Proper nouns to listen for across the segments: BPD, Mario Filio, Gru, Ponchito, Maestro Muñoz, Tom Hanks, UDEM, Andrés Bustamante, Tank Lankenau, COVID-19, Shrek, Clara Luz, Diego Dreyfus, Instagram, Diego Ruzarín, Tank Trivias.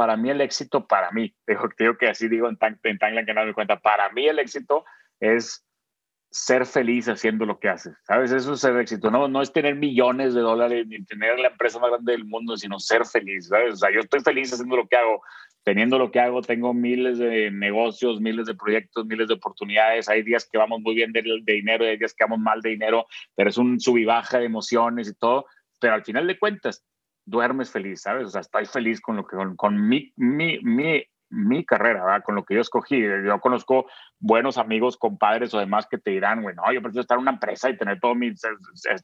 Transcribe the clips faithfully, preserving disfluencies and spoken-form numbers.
para mí el éxito, para mí, digo, digo que así digo en Tank Lankenau, me cuenta, para mí el éxito es ser feliz haciendo lo que haces, ¿sabes? Eso es ser éxito, no, no es tener millones de dólares ni tener la empresa más grande del mundo, sino ser feliz, ¿sabes? O sea, yo estoy feliz haciendo lo que hago, teniendo lo que hago, tengo miles de negocios, miles de proyectos, miles de oportunidades, hay días que vamos muy bien de, de dinero, hay días que vamos mal de dinero, pero es un sub y baja de emociones y todo, pero al final de cuentas, duermes feliz, ¿sabes? O sea, estoy feliz con lo que, con, con mi, mi, mi, mi carrera, ¿verdad? Con lo que yo escogí. Yo conozco buenos amigos, compadres o demás que te dirán, bueno, yo prefiero estar en una empresa y tener todo mi,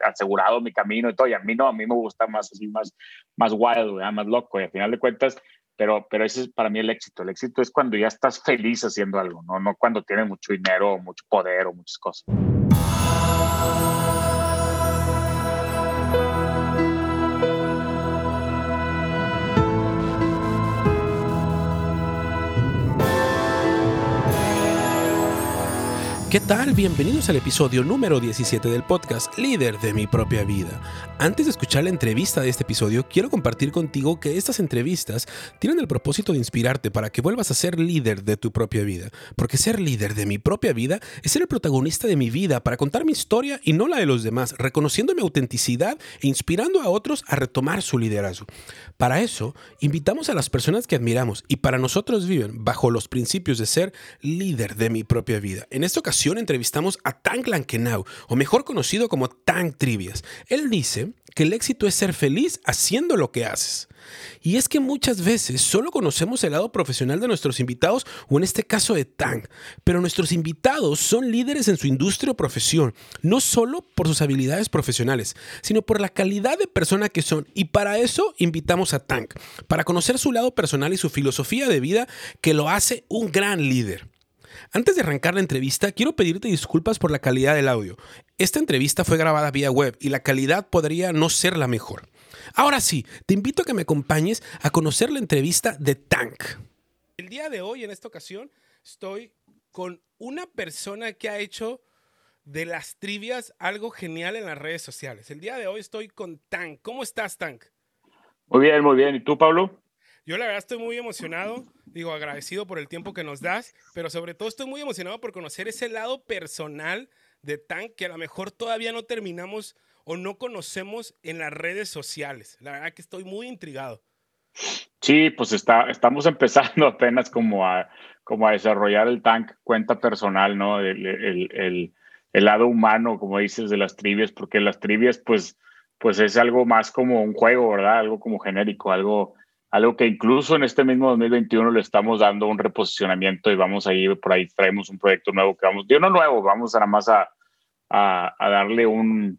asegurado mi camino y todo, y a mí no, a mí me gusta más así, más, más wild, ¿verdad? Más loco, y al final de cuentas, pero, pero ese es para mí el éxito. El éxito es cuando ya estás feliz haciendo algo, no, no cuando tienes mucho dinero o mucho poder o muchas cosas. ¿Qué tal? Bienvenidos al episodio número diecisiete del podcast Líder de mi propia vida. Antes de escuchar la entrevista de este episodio, quiero compartir contigo que estas entrevistas tienen el propósito de inspirarte para que vuelvas a ser líder de tu propia vida. Porque ser líder de mi propia vida es ser el protagonista de mi vida para contar mi historia y no la de los demás, reconociendo mi autenticidad e inspirando a otros a retomar su liderazgo. Para eso, invitamos a las personas que admiramos y para nosotros viven bajo los principios de ser líder de mi propia vida. En esta ocasión, entrevistamos a Tank Lankenau, o mejor conocido como Tank Trivias. Él dice que el éxito es ser feliz haciendo lo que haces. Y es que muchas veces solo conocemos el lado profesional de nuestros invitados, o en este caso de Tank, pero nuestros invitados son líderes en su industria o profesión, no solo por sus habilidades profesionales, sino por la calidad de persona que son, y para eso invitamos a Tank, para conocer su lado personal y su filosofía de vida que lo hace un gran líder. Antes de arrancar la entrevista, quiero pedirte disculpas por la calidad del audio. Esta entrevista fue grabada vía web y la calidad podría no ser la mejor. Ahora sí, te invito a que me acompañes a conocer la entrevista de Tank. El día de hoy, en esta ocasión, estoy con una persona que ha hecho de las trivias algo genial en las redes sociales. El día de hoy estoy con Tank. ¿Cómo estás, Tank? Muy bien, muy bien. ¿Y tú, Pablo? Yo la verdad estoy muy emocionado, digo, agradecido por el tiempo que nos das, pero sobre todo estoy muy emocionado por conocer ese lado personal de Tank que a lo mejor todavía no terminamos o no conocemos en las redes sociales. La verdad que estoy muy intrigado. Sí, pues está, estamos empezando apenas como a, como a desarrollar el Tank cuenta personal, ¿no? El, el, el, el lado humano, como dices, de las trivias, porque las trivias, pues, pues es algo más como un juego, ¿verdad? Algo como genérico, algo... Algo que incluso en este mismo dos mil veintiuno le estamos dando un reposicionamiento y vamos a ir por ahí, traemos un proyecto nuevo que vamos, de uno nuevo, vamos nada más a, a, a darle un,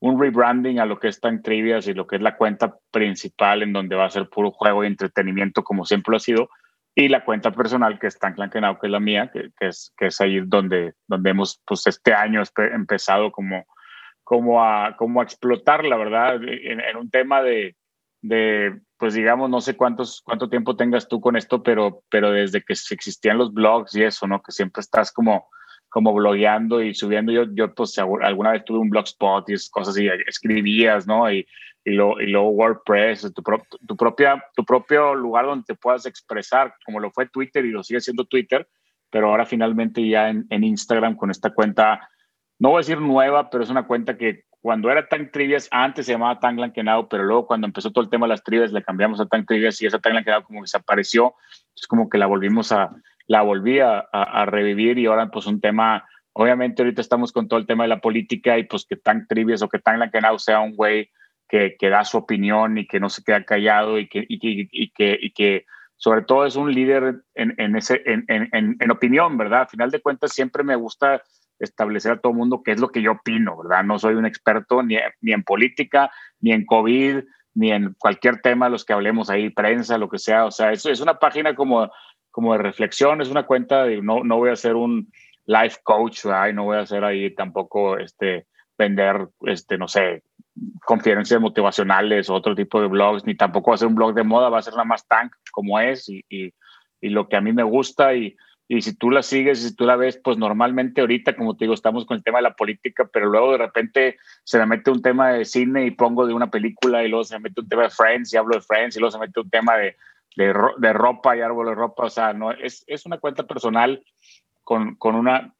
un rebranding a lo que es Tank Trivias y lo que es la cuenta principal en donde va a ser puro juego y entretenimiento como siempre lo ha sido, y la cuenta personal que es Tank Lankenau, que es la mía, que, que, es, que es ahí donde, donde hemos pues este año empezado como, como, a, como a explotar, la verdad, en, en un tema de... de pues digamos, no sé cuántos, cuánto tiempo tengas tú con esto, pero, pero desde que existían los blogs y eso, ¿no? Que siempre estás como, como blogueando y subiendo. Yo, yo pues alguna vez tuve un blogspot y esas cosas y escribías, ¿no? Y, y, lo, y luego WordPress, tu, pro, tu, propia, tu propio lugar donde te puedas expresar, como lo fue Twitter y lo sigue siendo Twitter, pero ahora finalmente ya en, en Instagram con esta cuenta, no voy a decir nueva, pero es una cuenta que cuando era Tank Trivias, antes se llamaba Tank Lankenau, pero luego cuando empezó todo el tema de las trivias, le cambiamos a Tank Trivias y esa Tank Lankenau como que desapareció. Es como que la volvimos a, la volví a, a, a revivir y ahora pues un tema, obviamente ahorita estamos con todo el tema de la política y pues que Tank Trivias o que Tank Lankenau sea un güey que, que da su opinión y que no se queda callado y que, y que, y que, y que sobre todo es un líder en, en, ese, en, en, en, en opinión, ¿verdad? Al final de cuentas siempre me gusta establecer a todo el mundo qué es lo que yo opino, ¿verdad? No soy un experto ni, ni en política, ni en COVID, ni en cualquier tema de los que hablemos ahí, prensa, lo que sea. O sea, es, es una página como, como de reflexión, es una cuenta de no, no voy a ser un life coach, ¿verdad? Y no voy a hacer ahí tampoco este, vender, este, no sé, conferencias motivacionales o otro tipo de blogs, ni tampoco va a ser un blog de moda, va a ser nada más Tank como es y, y, y lo que a mí me gusta y Y si tú la sigues, si tú la ves, pues normalmente ahorita, como te digo, estamos con el tema de la política, pero luego de repente se me mete un tema de cine y pongo de una película y luego se me mete un tema de Friends y hablo de Friends y luego se me mete un tema de, de, ro de ropa y árbol de ropa. O sea, no, es, es una cuenta personal con, con, una,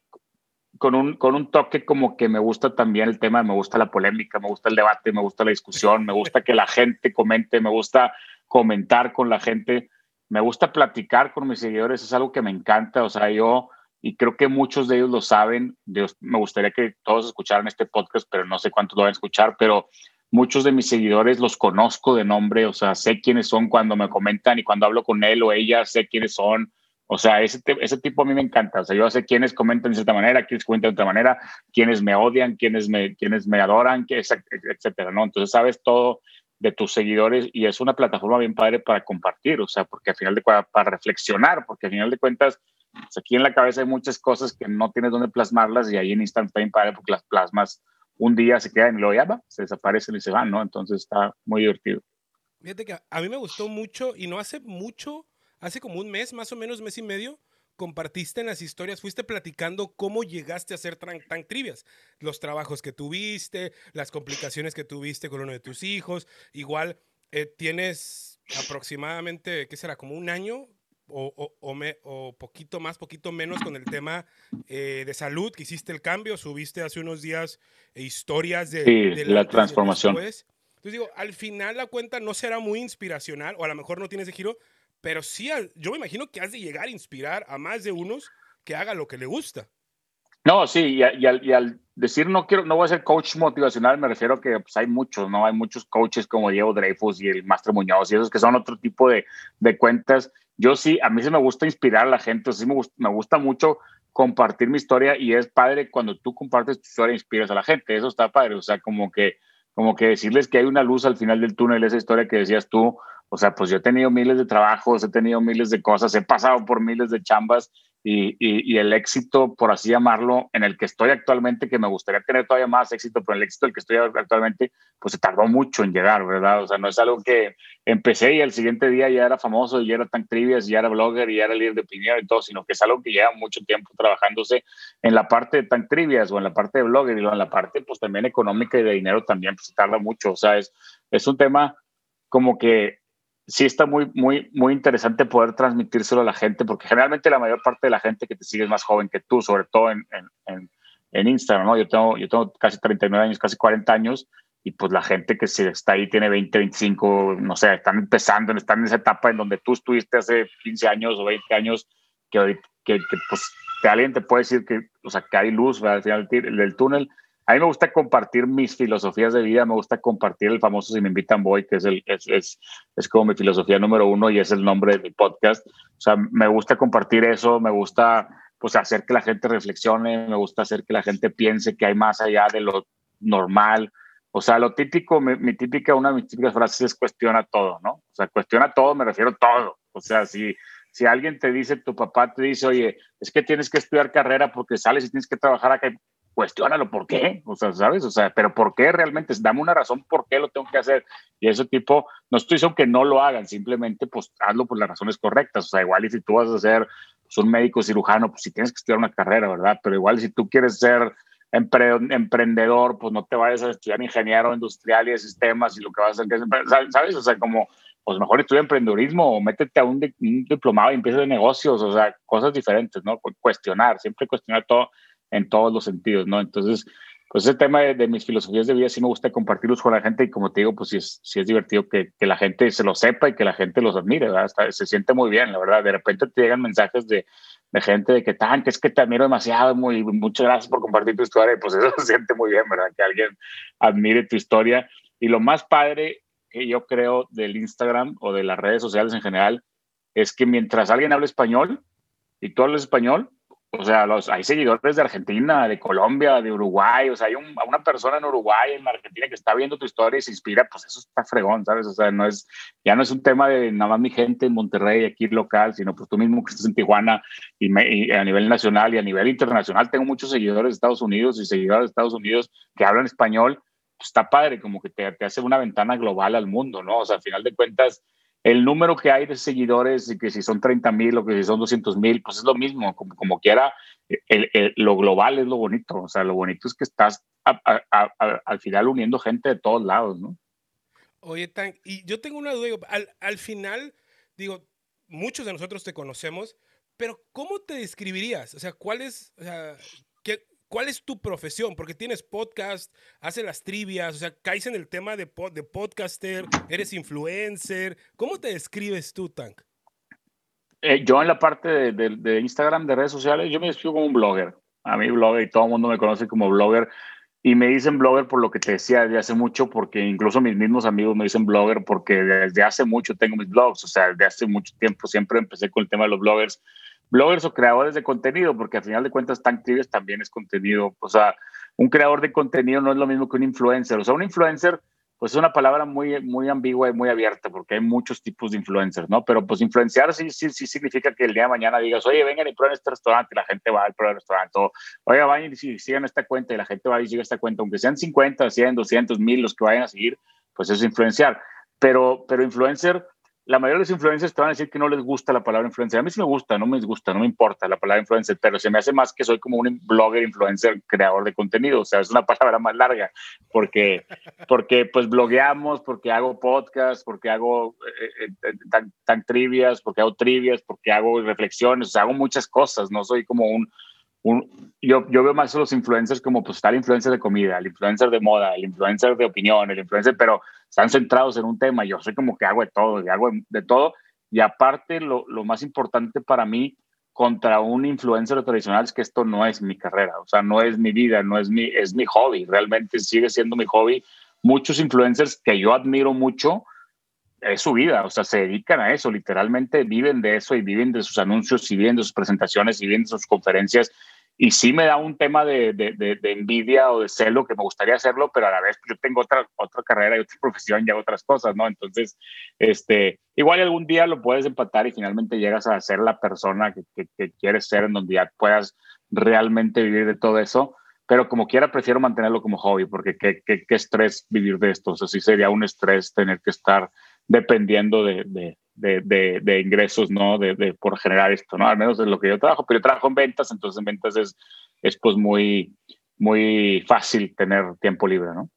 con, un, con un toque como que me gusta también el tema, me gusta la polémica, me gusta el debate, me gusta la discusión, me gusta que la gente comente, me gusta comentar con la gente, me gusta platicar con mis seguidores, es algo que me encanta. O sea, yo... y creo que muchos de ellos lo saben. Dios, me gustaría que todos escucharan este podcast, pero no sé cuántos lo van a escuchar, pero muchos de mis seguidores los conozco de nombre, o sea, sé quiénes son cuando me comentan y cuando hablo con él o ella, sé quiénes son. O sea, ese, ese tipo a mí me encanta. O sea, yo sé quiénes comentan de cierta manera, quiénes comentan de otra manera, quiénes me odian, quiénes me, quiénes me adoran, etcétera, ¿no? Entonces sabes todo de tus seguidores y es una plataforma bien padre para compartir, o sea, porque al final de cuentas, para reflexionar, porque al final de cuentas, aquí en la cabeza hay muchas cosas que no tienes dónde plasmarlas y ahí en Instagram está bien padre porque las plasmas un día, se quedan y luego ya va, se desaparecen y se van, ¿no? Entonces está muy divertido. Fíjate que a mí me gustó mucho y no hace mucho, hace como un mes, más o menos mes y medio, compartiste en las historias, fuiste platicando cómo llegaste a hacer Tank Trivias, los trabajos que tuviste, las complicaciones que tuviste con uno de tus hijos. Igual eh, tienes aproximadamente, ¿qué será? Como un año. O, o, o, me, o poquito más, poquito menos con el tema eh, de salud, que hiciste el cambio, subiste hace unos días historias de, sí, de la, la transformación. De Entonces digo, al final la cuenta no será muy inspiracional, o a lo mejor no tiene ese giro, pero sí, al, yo me imagino que has de llegar a inspirar a más de unos que haga lo que le gusta. No, sí, y, a, y, al, y al decir no quiero, no voy a ser coach motivacional, me refiero a que pues, hay muchos, ¿no? Hay muchos coaches como Diego Dreyfus y el Maestro Muñoz y esos que son otro tipo de, de cuentas. Yo sí, a mí sí me gusta inspirar a la gente, sí me gusta, me gusta mucho compartir mi historia y es padre cuando tú compartes tu historia e inspiras a la gente, eso está padre, o sea, como que, como que decirles que hay una luz al final del túnel, esa historia que decías tú, o sea, pues yo he tenido miles de trabajos, he tenido miles de cosas, he pasado por miles de chambas y, y, y el éxito, por así llamarlo, en el que estoy actualmente, que me gustaría tener todavía más éxito, pero el éxito en el que estoy actualmente, pues se tardó mucho en llegar, ¿verdad? O sea, no es algo que empecé y al siguiente día ya era famoso, ya era Tank Trivias, ya era blogger, ya era líder de opinión y todo, sino que es algo que lleva mucho tiempo trabajándose en la parte de Tank Trivias o en la parte de blogger y en la parte pues también económica y de dinero también, pues se tarda mucho, o sea, es, es un tema como que sí está muy, muy, muy interesante poder transmitírselo a la gente, porque generalmente la mayor parte de la gente que te sigue es más joven que tú, sobre todo en, en, en, en Instagram, ¿no? Yo tengo, yo tengo casi treinta y nueve años, casi cuarenta años, y pues la gente que está ahí tiene veinte, veinticinco, no sé, están empezando, están en esa etapa en donde tú estuviste hace quince años o veinte años, que, que, que pues que alguien te puede decir que, o sea, que hay luz, ¿verdad? Al final del, del túnel. A mí me gusta compartir mis filosofías de vida, me gusta compartir el famoso Si me invitan voy, que es, el, es, es, es como mi filosofía número uno y es el nombre de mi podcast. O sea, me gusta compartir eso, me gusta pues, hacer que la gente reflexione, me gusta hacer que la gente piense que hay más allá de lo normal. O sea, lo típico, mi, mi típica, una de mis típicas frases es cuestiona todo, ¿no? O sea, cuestiona todo, me refiero a todo. O sea, si, si alguien te dice, tu papá te dice, oye, es que tienes que estudiar carrera porque sales y tienes que trabajar acá. Cuestiónalo, ¿por qué? O sea, ¿sabes? O sea, pero ¿por qué realmente? Dame una razón por qué lo tengo que hacer. Y ese tipo, no estoy diciendo que no lo hagan, simplemente pues hazlo por las razones correctas. O sea, igual y si tú vas a ser pues, un médico cirujano, pues si tienes que estudiar una carrera, ¿verdad? Pero igual si tú quieres ser empre emprendedor, pues no te vayas a estudiar ingeniero industrial y de sistemas y lo que vas a hacer, que, ¿sabes? O sea, como, pues mejor estudia emprendedurismo o métete a un, di un diplomado y empieza de negocios, o sea, cosas diferentes, ¿no? Cuestionar, siempre cuestionar todo en todos los sentidos, ¿no? Entonces, pues ese tema de, de mis filosofías de vida sí me gusta compartirlos con la gente y como te digo, pues sí es, sí es divertido que, que la gente se lo sepa y que la gente los admire, ¿verdad? Hasta se siente muy bien, la verdad. De repente te llegan mensajes de, de gente de que Tank, es que te admiro demasiado, muy, muchas gracias por compartir tu historia y pues eso se siente muy bien, ¿verdad? Que alguien admire tu historia. Y lo más padre que yo creo del Instagram o de las redes sociales en general es que mientras alguien habla español y tú hablas español, o sea, los, hay seguidores de Argentina, de Colombia, de Uruguay, o sea, hay un, una persona en Uruguay, en Argentina que está viendo tu historia y se inspira, pues eso está fregón, ¿sabes? O sea, no es, ya no es un tema de nada más mi gente en Monterrey, aquí local, sino pues tú mismo que estás en Tijuana y, me, y a nivel nacional y a nivel internacional. Tengo muchos seguidores de Estados Unidos y seguidores de Estados Unidos que hablan español, pues está padre, como que te, te hace una ventana global al mundo, ¿no? O sea, al final de cuentas, el número que hay de seguidores, y que si son treinta mil o que si son doscientos mil, pues es lo mismo, como, como quiera, el, el, lo global es lo bonito, o sea, lo bonito es que estás a, a, a, a, al final uniendo gente de todos lados, ¿no? Oye, Tank, y yo tengo una duda, al, al final digo, muchos de nosotros te conocemos, pero ¿cómo te describirías? O sea, ¿cuál es, o sea, qué, ¿cuál es tu profesión? Porque tienes podcast, haces las trivias, o sea, caes en el tema de, pod, de podcaster, eres influencer. ¿Cómo te describes tú, Tank? Eh, yo en la parte de, de, de Instagram, de redes sociales, yo me describo como un blogger. A mí blogger, y todo el mundo me conoce como blogger. Y me dicen blogger por lo que te decía desde hace mucho, porque incluso mis mismos amigos me dicen blogger porque desde hace mucho tengo mis blogs. O sea, desde hace mucho tiempo siempre empecé con el tema de los bloggers. Bloggers o creadores de contenido, porque al final de cuentas Tank Trivias también es contenido. O sea, un creador de contenido no es lo mismo que un influencer. O sea, un influencer pues es una palabra muy, muy ambigua y muy abierta, porque hay muchos tipos de influencers, ¿no? Pero pues influenciar sí, sí, sí significa que el día de mañana digas, oye, vengan y prueben este restaurante, y la gente va a probar el restaurante, o, oye, vayan y sigan esta cuenta, y la gente va y sigue esta cuenta, aunque sean cincuenta, cien, doscientos, mil los que vayan a seguir, pues eso es influenciar. Pero, pero influencer, la mayoría de los influencers te van a decir que no les gusta la palabra influencer. A mí sí me gusta, no me gusta, no me importa la palabra influencer, pero se me hace más que soy como un blogger, influencer, creador de contenido. O sea, es una palabra más larga porque, porque pues blogueamos, porque hago podcast, porque hago eh, eh, tan, tan trivias, porque hago trivias, porque hago reflexiones, o sea, hago muchas cosas. No soy como un... un yo, yo veo más a los influencers como pues tal influencer de comida, el influencer de moda, el influencer de opinión, el influencer, pero... están centrados en un tema. Yo soy como que hago de todo, y hago de todo. Y aparte, lo, lo más importante para mí contra un influencer tradicional es que esto no es mi carrera, o sea, no es mi vida, no es mi, es mi hobby. Realmente sigue siendo mi hobby. Muchos influencers que yo admiro mucho, es su vida, o sea, se dedican a eso, literalmente viven de eso y viven de sus anuncios y viven de sus presentaciones y viven de sus conferencias. Y sí me da un tema de, de, de, de envidia o de celo que me gustaría hacerlo, pero a la vez yo tengo otra, otra carrera y otra profesión y hago otras cosas, ¿no? Entonces, este, igual algún día lo puedes empatar y finalmente llegas a ser la persona que, que, que quieres ser, en donde ya puedas realmente vivir de todo eso. Pero como quiera, prefiero mantenerlo como hobby, porque qué, qué, qué estrés vivir de esto. O sea, sí sería un estrés tener que estar dependiendo de... de De, de, de ingresos, ¿no? De, de, por generar esto, ¿no? Al menos es lo que yo trabajo, pero yo trabajo en ventas, entonces en ventas es, es pues muy, muy fácil tener tiempo libre, ¿no?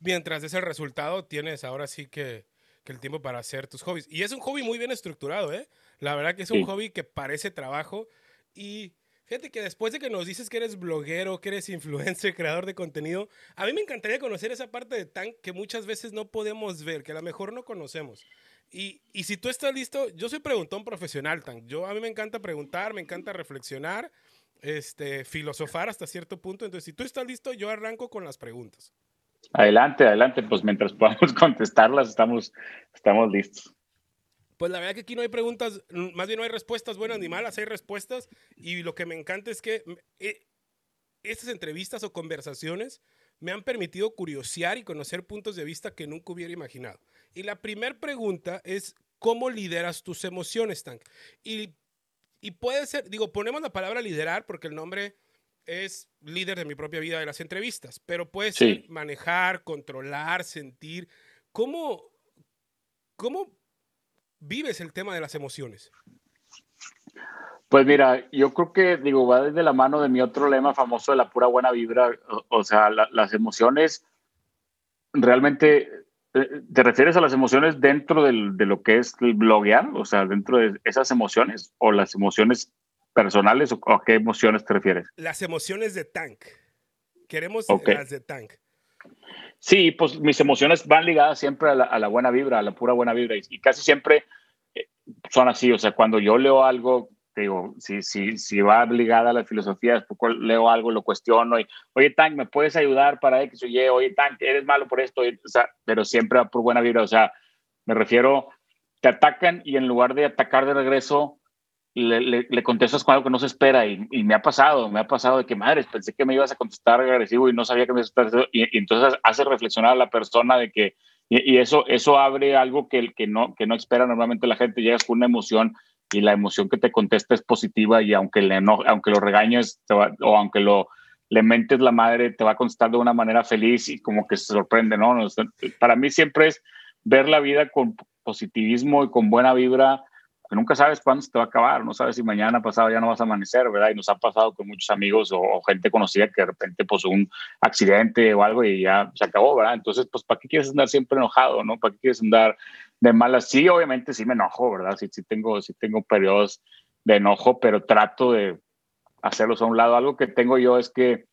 Mientras ese resultado tienes ahora sí que, que el tiempo para hacer tus hobbies. Y es un hobby muy bien estructurado, ¿eh? La verdad que es un sí. hobby que parece trabajo. Y fíjate que después de que nos dices que eres bloguero, que eres influencer, creador de contenido, a mí me encantaría conocer esa parte de Tank que muchas veces no podemos ver, que a lo mejor no conocemos. Y, y si tú estás listo, yo soy preguntón profesional, Tank. Yo, a mí me encanta preguntar, me encanta reflexionar, este, filosofar hasta cierto punto. Entonces, si tú estás listo, yo arranco con las preguntas. Adelante, adelante. Pues mientras podamos contestarlas, estamos, estamos listos. Pues la verdad que aquí no hay preguntas, más bien no hay respuestas buenas ni malas, hay respuestas. Y lo que me encanta es que eh, estas entrevistas o conversaciones me han permitido curiosear y conocer puntos de vista que nunca hubiera imaginado. Y la primera pregunta es, ¿cómo lideras tus emociones, Tank? Y, y puede ser, digo, ponemos la palabra liderar porque el nombre es líder de mi propia vida de las entrevistas, pero puede ser sí. manejar, controlar, sentir. ¿Cómo, ¿Cómo vives el tema de las emociones? Pues mira, yo creo que, digo, va desde la mano de mi otro lema famoso de la pura buena vibra. O, o sea, la, las emociones realmente... ¿Te refieres a las emociones dentro del, de lo que es el bloguear? O sea, dentro de esas emociones o las emociones personales o a qué emociones te refieres? Las emociones de Tank. Queremos okay. las de Tank. Sí, pues mis emociones van ligadas siempre a la, a la buena vibra, a la pura buena vibra. Y, y casi siempre son así. O sea, cuando yo leo algo, digo, si, si, si va ligada a la filosofía, después leo algo, lo cuestiono y, oye, Tank, ¿me puedes ayudar para X o Y? Oye, Tank, eres malo por esto. O sea, pero siempre va por buena vibra. O sea, me refiero, te atacan y en lugar de atacar de regreso, le, le, le contestas con algo que no se espera. Y, y me ha pasado, me ha pasado de que, madres, pensé que me ibas a contestar agresivo y no sabía que me ibas a contestar. Y, y entonces hace reflexionar a la persona de que, y, y eso, eso abre algo que, que, no, que no espera normalmente la gente. Llegas con una emoción y la emoción que te contesta es positiva y aunque, le eno- aunque lo regañes te va, o aunque lo, le mentes la madre, te va a contestar de una manera feliz y como que se sorprende, ¿no? O sea, para mí siempre es ver la vida con positivismo y con buena vibra, porque nunca sabes cuándo se te va a acabar, no sabes si mañana, pasado, ya no vas a amanecer, ¿verdad? Y nos ha pasado con muchos amigos o, o gente conocida que de repente, pues, un accidente o algo y ya se acabó, ¿verdad? Entonces, pues, ¿para qué quieres andar siempre enojado, no? ¿Para qué quieres andar de malas? Sí, obviamente sí me enojo, ¿verdad? Sí, sí tengo, sí tengo periodos de enojo, pero trato de hacerlos a un lado. Algo que tengo yo es que,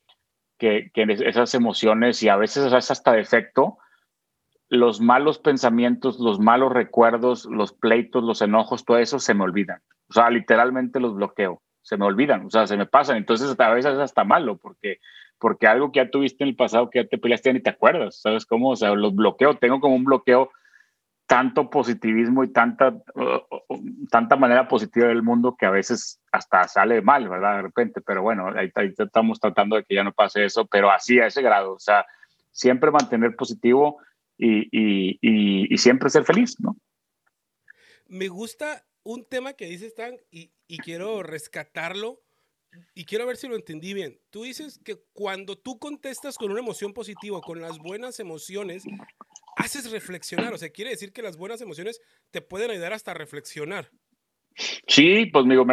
que, que esas emociones, y a veces es hasta defecto, los malos pensamientos, los malos recuerdos, los pleitos, los enojos, todo eso se me olvidan. O sea, literalmente los bloqueo. Se me olvidan, o sea, se me pasan. Entonces, a veces es hasta malo, porque, porque algo que ya tuviste en el pasado, que ya te peleaste, ya ni te acuerdas. ¿Sabes cómo? O sea, los bloqueo. Tengo como un bloqueo, tanto positivismo y tanta, uh, tanta manera positiva del mundo, que a veces hasta sale mal, ¿verdad? De repente. Pero bueno, ahí, ahí estamos tratando de que ya no pase eso, pero así, a ese grado. O sea, siempre mantener positivo. Y, y, y, y siempre ser feliz, ¿no? Me gusta un tema que dices, Tank, y, y quiero rescatarlo y quiero ver si lo entendí bien. Tú dices que cuando tú contestas con una emoción positiva, con las buenas emociones, haces reflexionar. O sea, quiere decir que las buenas emociones te pueden ayudar hasta a reflexionar. Sí, pues digo,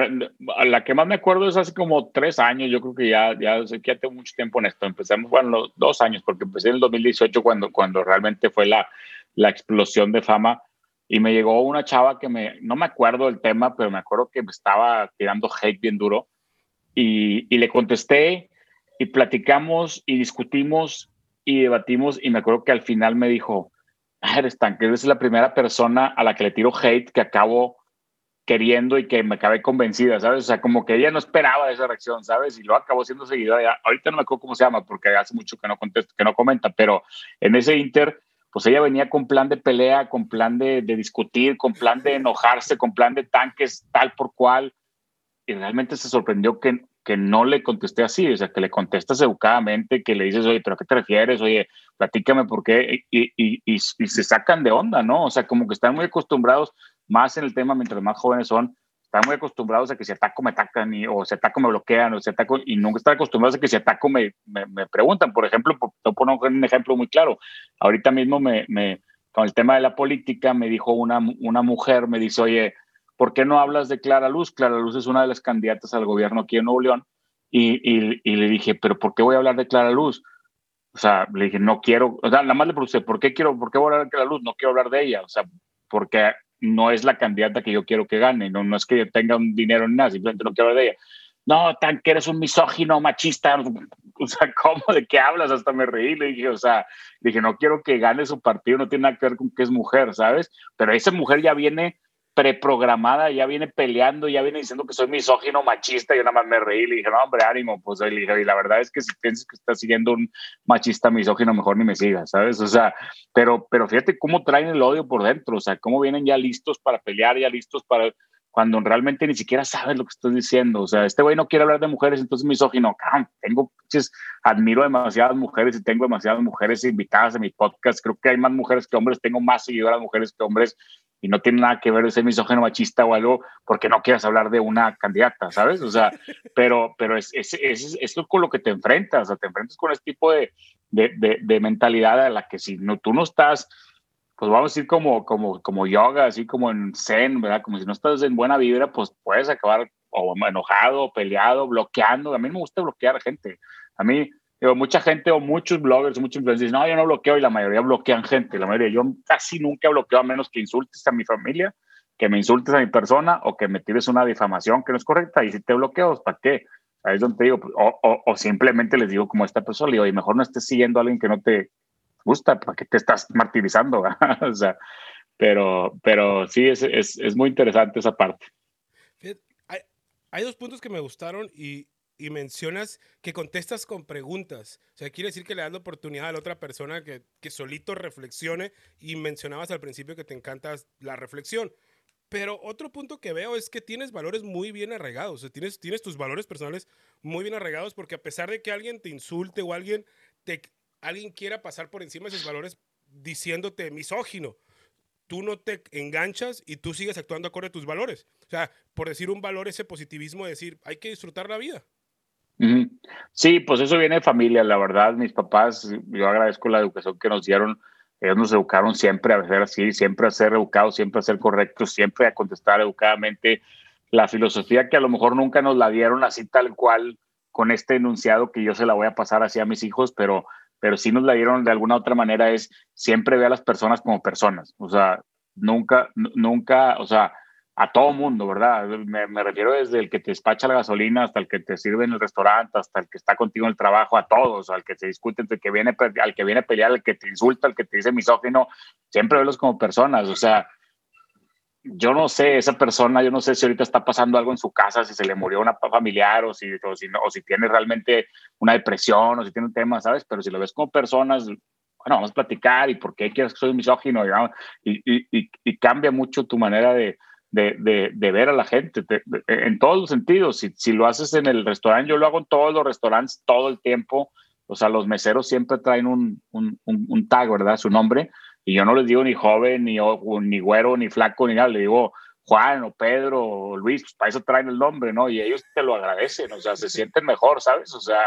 la que más me acuerdo es hace como tres años, yo creo que ya, ya, ya tengo mucho tiempo en esto, empezamos, bueno, los dos años, porque empecé en el dos mil dieciocho cuando, cuando realmente fue la, la explosión de fama, y me llegó una chava que me, no me acuerdo del tema, pero me acuerdo que me estaba tirando hate bien duro, y, y le contesté, y platicamos, y discutimos, y debatimos, y me acuerdo que al final me dijo, eres tan que eres la primera persona a la que le tiro hate que acabo queriendo y que me acabé convencida, ¿sabes? O sea, como que ella no esperaba esa reacción, ¿sabes? Y luego acabó siendo seguidora. Ahorita no me acuerdo cómo se llama porque hace mucho que no contesto, que no comenta, pero en ese inter, pues ella venía con plan de pelea, con plan de, de discutir, con plan de enojarse, con plan de tanques, tal por cual. Y realmente se sorprendió que, que no le contesté así, o sea, que le contestas educadamente, que le dices, oye, ¿pero a qué te refieres? Oye, platícame por qué. Y, y, y, y se sacan de onda, ¿no? O sea, como que están muy acostumbrados más en el tema, mientras más jóvenes son, están muy acostumbrados a que si ataco me atacan, y, o si ataco me bloquean, o si ataco, y nunca están acostumbrados a que si ataco me, me, me preguntan. Por ejemplo, te pongo un ejemplo muy claro. Ahorita mismo, me, me, con el tema de la política, me dijo una, una mujer, me dice, oye, ¿por qué no hablas de Clara Luz? Clara Luz es una de las candidatas al gobierno aquí en Nuevo León. Y, y, y le dije, ¿pero por qué voy a hablar de Clara Luz? O sea, le dije, no quiero, o sea, nada más le pregunté, ¿por qué quiero, por qué voy a hablar de Clara Luz? No quiero hablar de ella, o sea, porque no es la candidata que yo quiero que gane, no, no es que yo tenga un dinero ni nada, simplemente no quiero hablar de ella. No, Tank, eres un misógino, machista, o sea, ¿cómo? ¿De qué hablas? Hasta me reí, le dije, o sea, dije, no quiero que gane su partido, no tiene nada que ver con que es mujer, ¿sabes? Pero esa mujer ya viene preprogramada, ya viene peleando, ya viene diciendo que soy misógino, machista, y yo nada más me reí, le dije, no, hombre, ánimo, pues, le dije, y la verdad es que si piensas que estás siguiendo un machista misógino, mejor ni me sigas, ¿sabes? O sea, pero, pero fíjate cómo traen el odio por dentro, o sea, cómo vienen ya listos para pelear, ya listos para, cuando realmente ni siquiera sabes lo que estás diciendo, o sea, este güey no quiere hablar de mujeres, entonces misógino. Tengo, admiro demasiadas mujeres y tengo demasiadas mujeres invitadas a mi podcast, creo que hay más mujeres que hombres, tengo más seguidoras mujeres que hombres, y no tiene nada que ver ese misógino, machista o algo, porque no quieras hablar de una candidata, ¿sabes? O sea, pero, pero es, es, es, es con lo que te enfrentas, o sea, te enfrentas con este tipo de, de, de, de mentalidad a la que si no, tú no estás, pues vamos a decir como, como, como yoga, así como en zen, ¿verdad? Como si no estás en buena vibra, pues puedes acabar o enojado, peleado, bloqueando. A mí me gusta bloquear gente. A mí... Digo, mucha gente o muchos bloggers, muchos influencers dicen, no, yo no bloqueo, y la mayoría bloquean gente. La mayoría, yo casi nunca bloqueo a menos que insultes a mi familia, que me insultes a mi persona o que me tires una difamación que no es correcta. Y si te bloqueo, ¿para qué? Ahí es donde te digo, o, o, o simplemente les digo como a esta persona, le digo, y mejor no estés siguiendo a alguien que no te gusta, ¿para qué te estás martirizando? O sea, pero, pero sí, es, es, es muy interesante esa parte. Hay, hay dos puntos que me gustaron y... Y mencionas que contestas con preguntas. O sea, quiere decir que le das la oportunidad a la otra persona que, que solito reflexione, y mencionabas al principio que te encanta la reflexión. Pero otro punto que veo es que tienes valores muy bien arraigados. O sea, tienes, tienes tus valores personales muy bien arraigados, porque a pesar de que alguien te insulte o alguien, te, alguien quiera pasar por encima de sus valores diciéndote misógino, tú no te enganchas y tú sigues actuando acorde a tus valores. O sea, por decir un valor, ese positivismo de decir, hay que disfrutar la vida. Sí, pues eso viene de familia, la verdad. Mis papás, yo agradezco la educación que nos dieron Ellos nos educaron siempre a ser así, siempre a ser educados, siempre a ser correctos, siempre a contestar educadamente. La filosofía que a lo mejor nunca nos la dieron así tal cual con este enunciado que yo se la voy a pasar así a mis hijos, pero, pero sí nos la dieron de alguna otra manera, es siempre ve a las personas como personas. O sea, nunca, nunca, o sea, a todo mundo, ¿verdad? Me, me refiero desde el que te despacha la gasolina hasta el que te sirve en el restaurante, hasta el que está contigo en el trabajo, a todos, al que se discute, al que viene, al que viene a pelear, al que te insulta, al que te dice misógino, siempre velos como personas. O sea, yo no sé, esa persona, yo no sé si ahorita está pasando algo en su casa, si se le murió una familiar o si, o si, no, o si tiene realmente una depresión o si tiene un tema, ¿sabes? Pero si lo ves como personas, bueno, vamos a platicar y por qué quieres que soy misógino, y, y, y, y cambia mucho tu manera de De, de, de ver a la gente de, de, en todos los sentidos. Si, si lo haces en el restaurante, yo lo hago en todos los restaurantes todo el tiempo, o sea, los meseros siempre traen un, un, un, un tag, ¿verdad? Su nombre, y yo no les digo ni joven, ni, ni güero, ni flaco, ni nada, le digo Juan o Pedro o Luis, pues para eso traen el nombre, ¿no? Y ellos te lo agradecen, o sea, se sienten mejor, ¿sabes? O sea,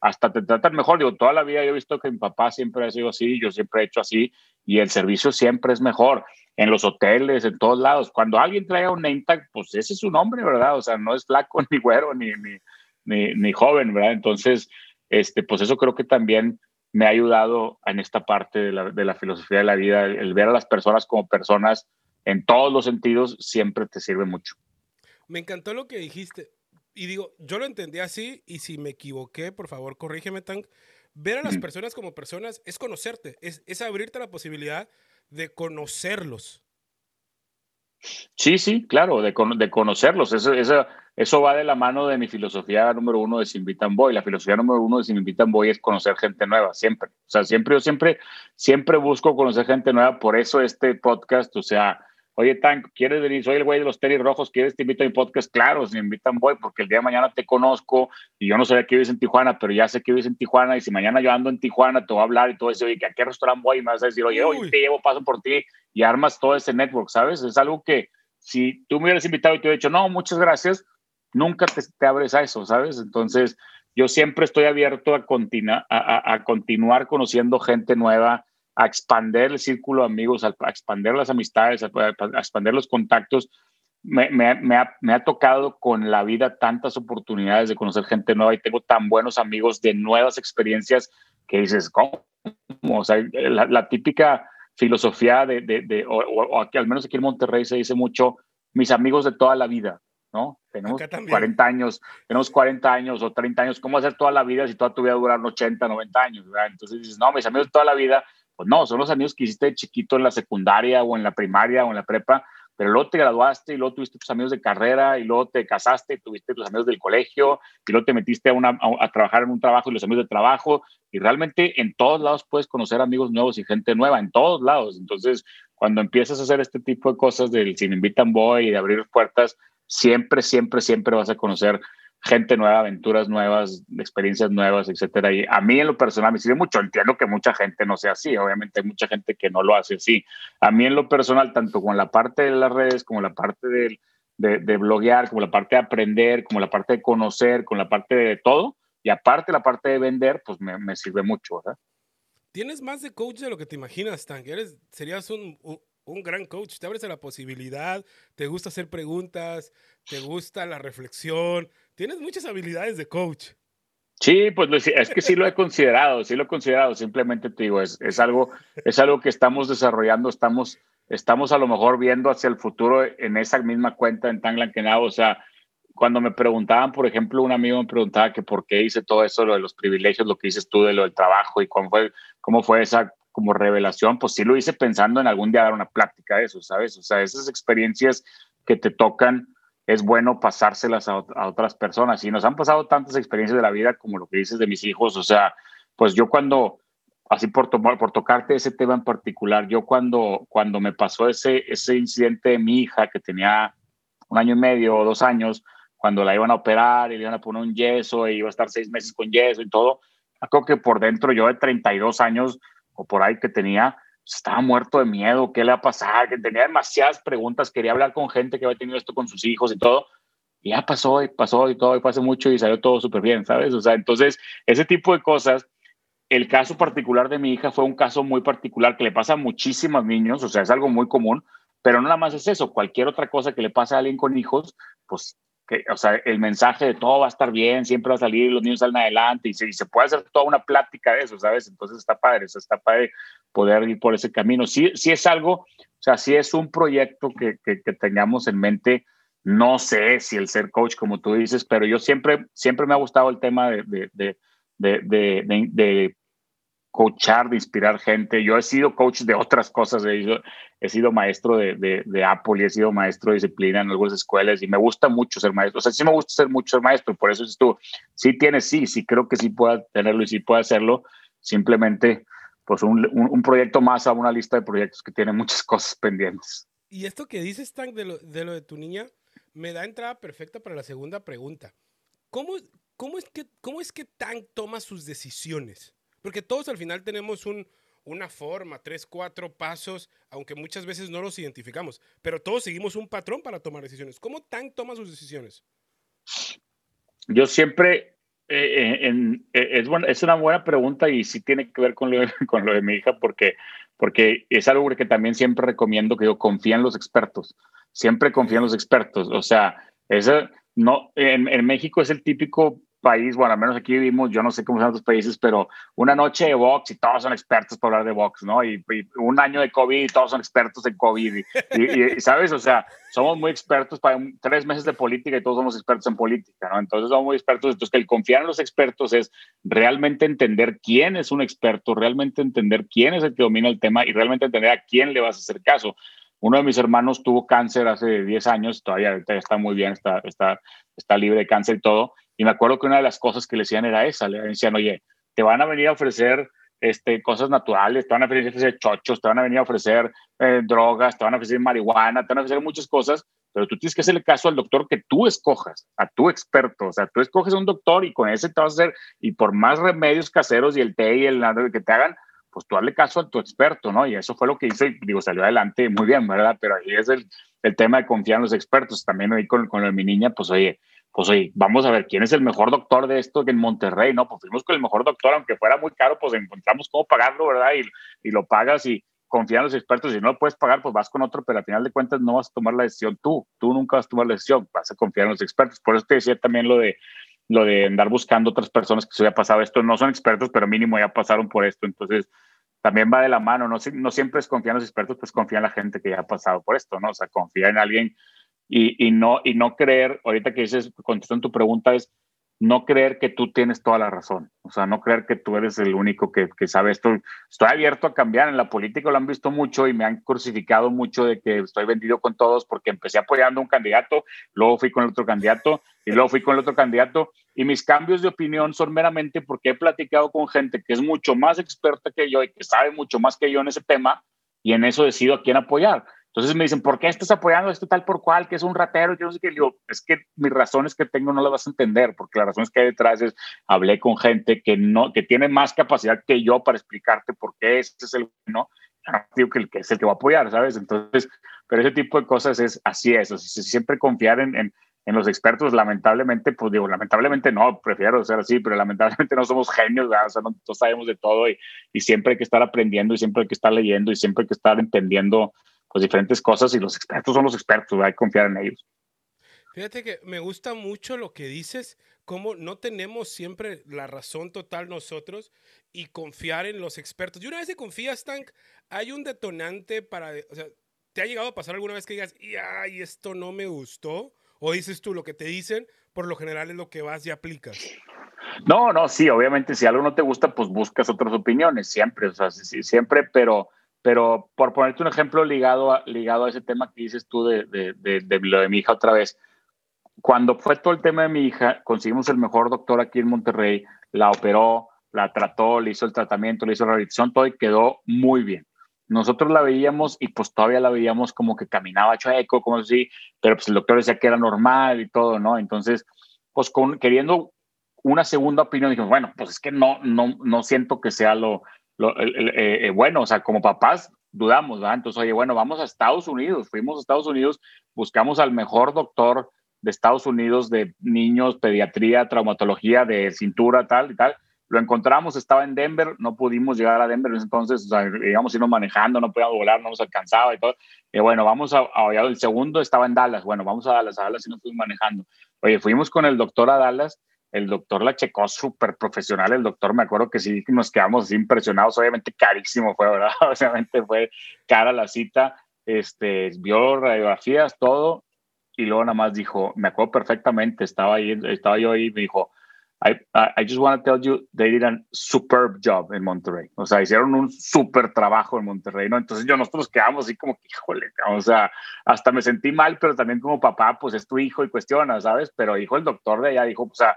hasta te tratan mejor. Digo, toda la vida yo he visto que mi papá siempre ha sido así, yo siempre he hecho así, y el servicio siempre es mejor. En los hoteles, en todos lados. Cuando alguien traiga un name tag, pues ese es su nombre, ¿verdad? O sea, no es flaco, ni güero, ni, ni, ni, ni joven, ¿verdad? Entonces, este, pues eso creo que también me ha ayudado en esta parte de la, de la filosofía de la vida. El ver a las personas como personas en todos los sentidos siempre te sirve mucho. Me encantó lo que dijiste. Y digo, yo lo entendí así, y si me equivoqué, por favor, corrígeme, Tank. Ver a las mm. personas como personas es conocerte, es, es abrirte la posibilidad de conocerlos. Sí, sí, claro, de, con, de conocerlos. Eso, eso, eso va de la mano de mi filosofía número uno de Sin Invitan Boy. La filosofía número uno de Sin Invitan Boy es conocer gente nueva, siempre. O sea, siempre yo siempre, siempre busco conocer gente nueva, por eso este podcast, o sea, oye, Tank, ¿quieres venir? Soy el güey de los tenis rojos, ¿quieres? Te invito a mi podcast. Claro, Sin Invitan Boy, porque el día de mañana te conozco y yo no sabía que vives en Tijuana, pero ya sé que vives en Tijuana, y si mañana yo ando en Tijuana te voy a hablar y todo eso, oye, ¿a qué restaurante voy? Y me vas a decir, oye, hoy te llevo, paso por ti, y armas todo ese network, ¿sabes? Es algo que si tú me hubieras invitado y te hubiera dicho, no, muchas gracias, nunca te, te abres a eso, ¿sabes? Entonces, yo siempre estoy abierto a, continua, a, a, a continuar conociendo gente nueva, a expander el círculo de amigos, a expander las amistades, a, a expander los contactos. Me, me, me, ha, me ha tocado con la vida tantas oportunidades de conocer gente nueva, y tengo tan buenos amigos de nuevas experiencias que dices, ¿cómo? O sea, la, la típica filosofía de, de, de o, o aquí, al menos aquí en Monterrey se dice mucho, mis amigos de toda la vida, ¿no? Tenemos cuarenta años, tenemos cuarenta años o treinta años, ¿cómo hacer toda la vida si toda tu vida durar ochenta, noventa años? ¿Verdad? Entonces dices, no, mis amigos de toda la vida. Pues no, son los amigos que hiciste de chiquito en la secundaria o en la primaria o en la prepa, pero luego te graduaste y luego tuviste tus amigos de carrera y luego te casaste y tuviste tus amigos del colegio y luego te metiste a, una, a, a trabajar en un trabajo y los amigos de trabajo, y realmente en todos lados puedes conocer amigos nuevos y gente nueva, en todos lados. Entonces, cuando empiezas a hacer este tipo de cosas del Sin Invitan Boy y de abrir puertas, siempre, siempre, siempre vas a conocer gente nueva, aventuras nuevas, experiencias nuevas, etcétera. Y a mí en lo personal me sirve mucho. Entiendo que mucha gente no sea así. Obviamente hay mucha gente que no lo hace así. A mí en lo personal, tanto con la parte de las redes, como la parte de, de, de bloguear, como la parte de aprender, como la parte de conocer, con la parte de todo. Y aparte la parte de vender, pues me, me sirve mucho, ¿verdad? Tienes más de coach de lo que te imaginas, Tank. Eres, serías un... un... un gran coach, te abres a la posibilidad, te gusta hacer preguntas, te gusta la reflexión, tienes muchas habilidades de coach. Sí, pues es que sí lo he considerado, sí lo he considerado, simplemente te digo, es, es, algo, es algo que estamos desarrollando, estamos, estamos a lo mejor viendo hacia el futuro en esa misma cuenta en Tank Lankenau. O sea, cuando me preguntaban, por ejemplo, un amigo me preguntaba que por qué hice todo eso, lo de los privilegios, lo que dices tú de lo del trabajo y cómo fue, cómo fue esa como revelación, pues sí lo hice pensando en algún día dar una plática de eso, ¿sabes? O sea, esas experiencias que te tocan, es bueno pasárselas a, a otras personas. Y nos han pasado tantas experiencias de la vida, como lo que dices de mis hijos. O sea, pues yo cuando, así por, tomar, por tocarte ese tema en particular, yo cuando, cuando me pasó ese, ese incidente de mi hija, que tenía un año y medio o dos años, cuando la iban a operar y le iban a poner un yeso y iba a estar seis meses con yeso y todo, creo que por dentro yo de treinta y dos años, o por ahí que tenía, estaba muerto de miedo, qué le va a pasar, que tenía demasiadas preguntas, quería hablar con gente que había tenido esto con sus hijos y todo, y ya pasó y pasó y todo, y pasó mucho y salió todo súper bien, ¿sabes? O sea, entonces, ese tipo de cosas el caso particular de mi hija fue un caso muy particular que le pasa a muchísimos niños, o sea, es algo muy común, pero no nada más es eso, cualquier otra cosa que le pase a alguien con hijos, pues, que, o sea, el mensaje de todo va a estar bien, siempre va a salir, los niños salen adelante, y se, y se puede hacer toda una plática de eso, ¿sabes? Entonces está padre, o sea, está padre poder ir por ese camino. Sí, sí es algo, o sea, sí es un proyecto que, que, que tengamos en mente. No sé si el ser coach, como tú dices, pero yo siempre, siempre me ha gustado el tema de, de, de, de, de, de, de coachar, de inspirar gente. Yo he sido coach de otras cosas. He sido, he sido maestro de, de, de Apple y he sido maestro de disciplina en algunas escuelas y me gusta mucho ser maestro. O sea, sí me gusta ser mucho ser maestro. Por eso es tú. Sí tienes, sí, sí creo que sí pueda tenerlo y sí pueda hacerlo. Simplemente, pues un, un, un proyecto más a una lista de proyectos que tiene muchas cosas pendientes. Y esto que dices, Tank, de lo de, lo de tu niña, me da entrada perfecta para la segunda pregunta. ¿Cómo, cómo, es, que, cómo es que Tank toma sus decisiones? Porque todos al final tenemos un, una forma, tres, cuatro pasos, aunque muchas veces no los identificamos, pero todos seguimos un patrón para tomar decisiones. ¿Cómo Tank toma sus decisiones? Yo siempre, eh, en, en, es, bueno, es una buena pregunta y sí tiene que ver con lo de, con lo de mi hija, porque, porque es algo que también siempre recomiendo, que yo confío en los expertos. Siempre confío en los expertos. O sea, eso no, en, en México es el típico país, bueno, al menos aquí vivimos, yo no sé cómo son otros países, pero una noche de box y todos son expertos para hablar de box, ¿no? Y, y un año de COVID y todos son expertos en COVID. Y, y, y, ¿sabes? O sea, somos muy expertos para un, tres meses de política y todos somos expertos en política, ¿no? Entonces somos muy expertos. Entonces, que el confiar en los expertos es realmente entender quién es un experto, realmente entender quién es el que domina el tema y realmente entender a quién le vas a hacer caso. Uno de mis hermanos tuvo cáncer hace diez años, todavía está muy bien, está, está, está libre de cáncer y todo. Y me acuerdo que una de las cosas que le decían era esa, le decían, oye, te van a venir a ofrecer este, cosas naturales, te van a venir a ofrecer chochos, te van a venir a ofrecer eh, drogas, te van a ofrecer marihuana, te van a ofrecer muchas cosas, pero tú tienes que hacerle caso al doctor que tú escojas, a tu experto. O sea, tú escoges un doctor y con ese te vas a hacer, y por más remedios caseros y el té y el que te hagan, pues tú hazle caso a tu experto, ¿no? Y eso fue lo que hizo y, digo, salió adelante muy bien, ¿verdad? Pero ahí es el, el tema de confiar en los expertos. También ahí con, con lo de mi niña, pues oye, pues oye, vamos a ver quién es el mejor doctor de esto que en Monterrey, ¿no? Pues fuimos con el mejor doctor, aunque fuera muy caro, pues encontramos cómo pagarlo, ¿verdad? Y, y lo pagas y confía en los expertos. Si no lo puedes pagar, pues vas con otro, pero al final de cuentas no vas a tomar la decisión tú. Tú nunca vas a tomar la decisión, vas a confiar en los expertos. Por eso te decía también lo de lo de andar buscando otras personas que se haya pasado esto, no son expertos, pero mínimo ya pasaron por esto, entonces también va de la mano, no, no siempre es confiar en los expertos, pues confía en la gente que ya ha pasado por esto, ¿no? O sea, confía en alguien y, y, no, y no creer, ahorita que dices, contesto en tu pregunta, es no creer que tú tienes toda la razón, o sea, no creer que tú eres el único que, que sabe esto. Estoy abierto a cambiar, en la política lo han visto mucho y me han crucificado mucho de que estoy vendido con todos porque empecé apoyando a un candidato, luego fui con el otro candidato y luego fui con el otro candidato y mis cambios de opinión son meramente porque he platicado con gente que es mucho más experta que yo y que sabe mucho más que yo en ese tema y en eso decido a quién apoyar. Entonces me dicen, ¿por qué estás apoyando a este tal por cual, que es un ratero? Yo no sé qué. Digo, es que mis razones que tengo no las vas a entender, porque las razones que hay detrás es, hablé con gente que, no, que tiene más capacidad que yo para explicarte por qué este es el bueno, digo que, el, que es el que va a apoyar, ¿sabes? Entonces, pero ese tipo de cosas es así es, o sea, siempre confiar en, en, en los expertos, lamentablemente, pues digo, lamentablemente no, prefiero ser así, pero lamentablemente no somos genios, ¿verdad? O sea, no, no sabemos de todo y, y siempre hay que estar aprendiendo y siempre hay que estar leyendo y siempre hay que estar entendiendo pues diferentes cosas y los expertos son los expertos, hay que confiar en ellos. Fíjate que me gusta mucho lo que dices, cómo no tenemos siempre la razón total nosotros y confiar en los expertos. Y una vez que confías, Tank, hay un detonante para, o sea, ¿te ha llegado a pasar alguna vez que digas, ay, esto no me gustó? ¿O dices tú, lo que te dicen, por lo general es lo que vas y aplicas? No, no, sí, obviamente si algo no te gusta, pues buscas otras opiniones, siempre, o sea, sí, siempre, pero... Pero por ponerte un ejemplo ligado a, ligado a ese tema que dices tú de, de, de, de lo de mi hija otra vez, cuando fue todo el tema de mi hija, conseguimos el mejor doctor aquí en Monterrey, la operó, la trató, le hizo el tratamiento, le hizo la rehabilitación, todo y quedó muy bien. Nosotros la veíamos y pues todavía la veíamos como que caminaba chueco, como así, pero pues el doctor decía que era normal y todo, ¿no? Entonces, pues con, queriendo una segunda opinión, dijimos, bueno, pues es que no, no, no siento que sea lo... Lo, el, el, eh, bueno, o sea, como papás dudamos, ¿verdad? Entonces, oye, bueno, vamos a Estados Unidos, fuimos a Estados Unidos, buscamos al mejor doctor de Estados Unidos de niños, pediatría, traumatología, de cintura, tal y tal, Lo encontramos, estaba en Denver, no pudimos llegar a Denver en ese entonces, o sea, íbamos a irnos manejando, no podíamos volar, no nos alcanzaba y todo. Y bueno, vamos a, a el segundo estaba en Dallas, bueno, vamos a Dallas, a Dallas y nos fuimos manejando. Oye, fuimos con el doctor a Dallas, el doctor la checó súper profesional, el doctor, me acuerdo que sí nos quedamos impresionados, obviamente carísimo fue, ¿verdad? Obviamente fue cara la cita, este, vio radiografías, todo, y luego nada más dijo, me acuerdo perfectamente, estaba ahí, estaba yo ahí, me dijo, I, I just want to tell you, they did a superb job en Monterrey. O sea, hicieron un súper trabajo en Monterrey, ¿no? Entonces yo, nosotros quedamos así como que, híjole, o sea, hasta me sentí mal, pero también como papá, pues es tu hijo y cuestiona, ¿sabes? Pero dijo el doctor de allá, dijo, o sea,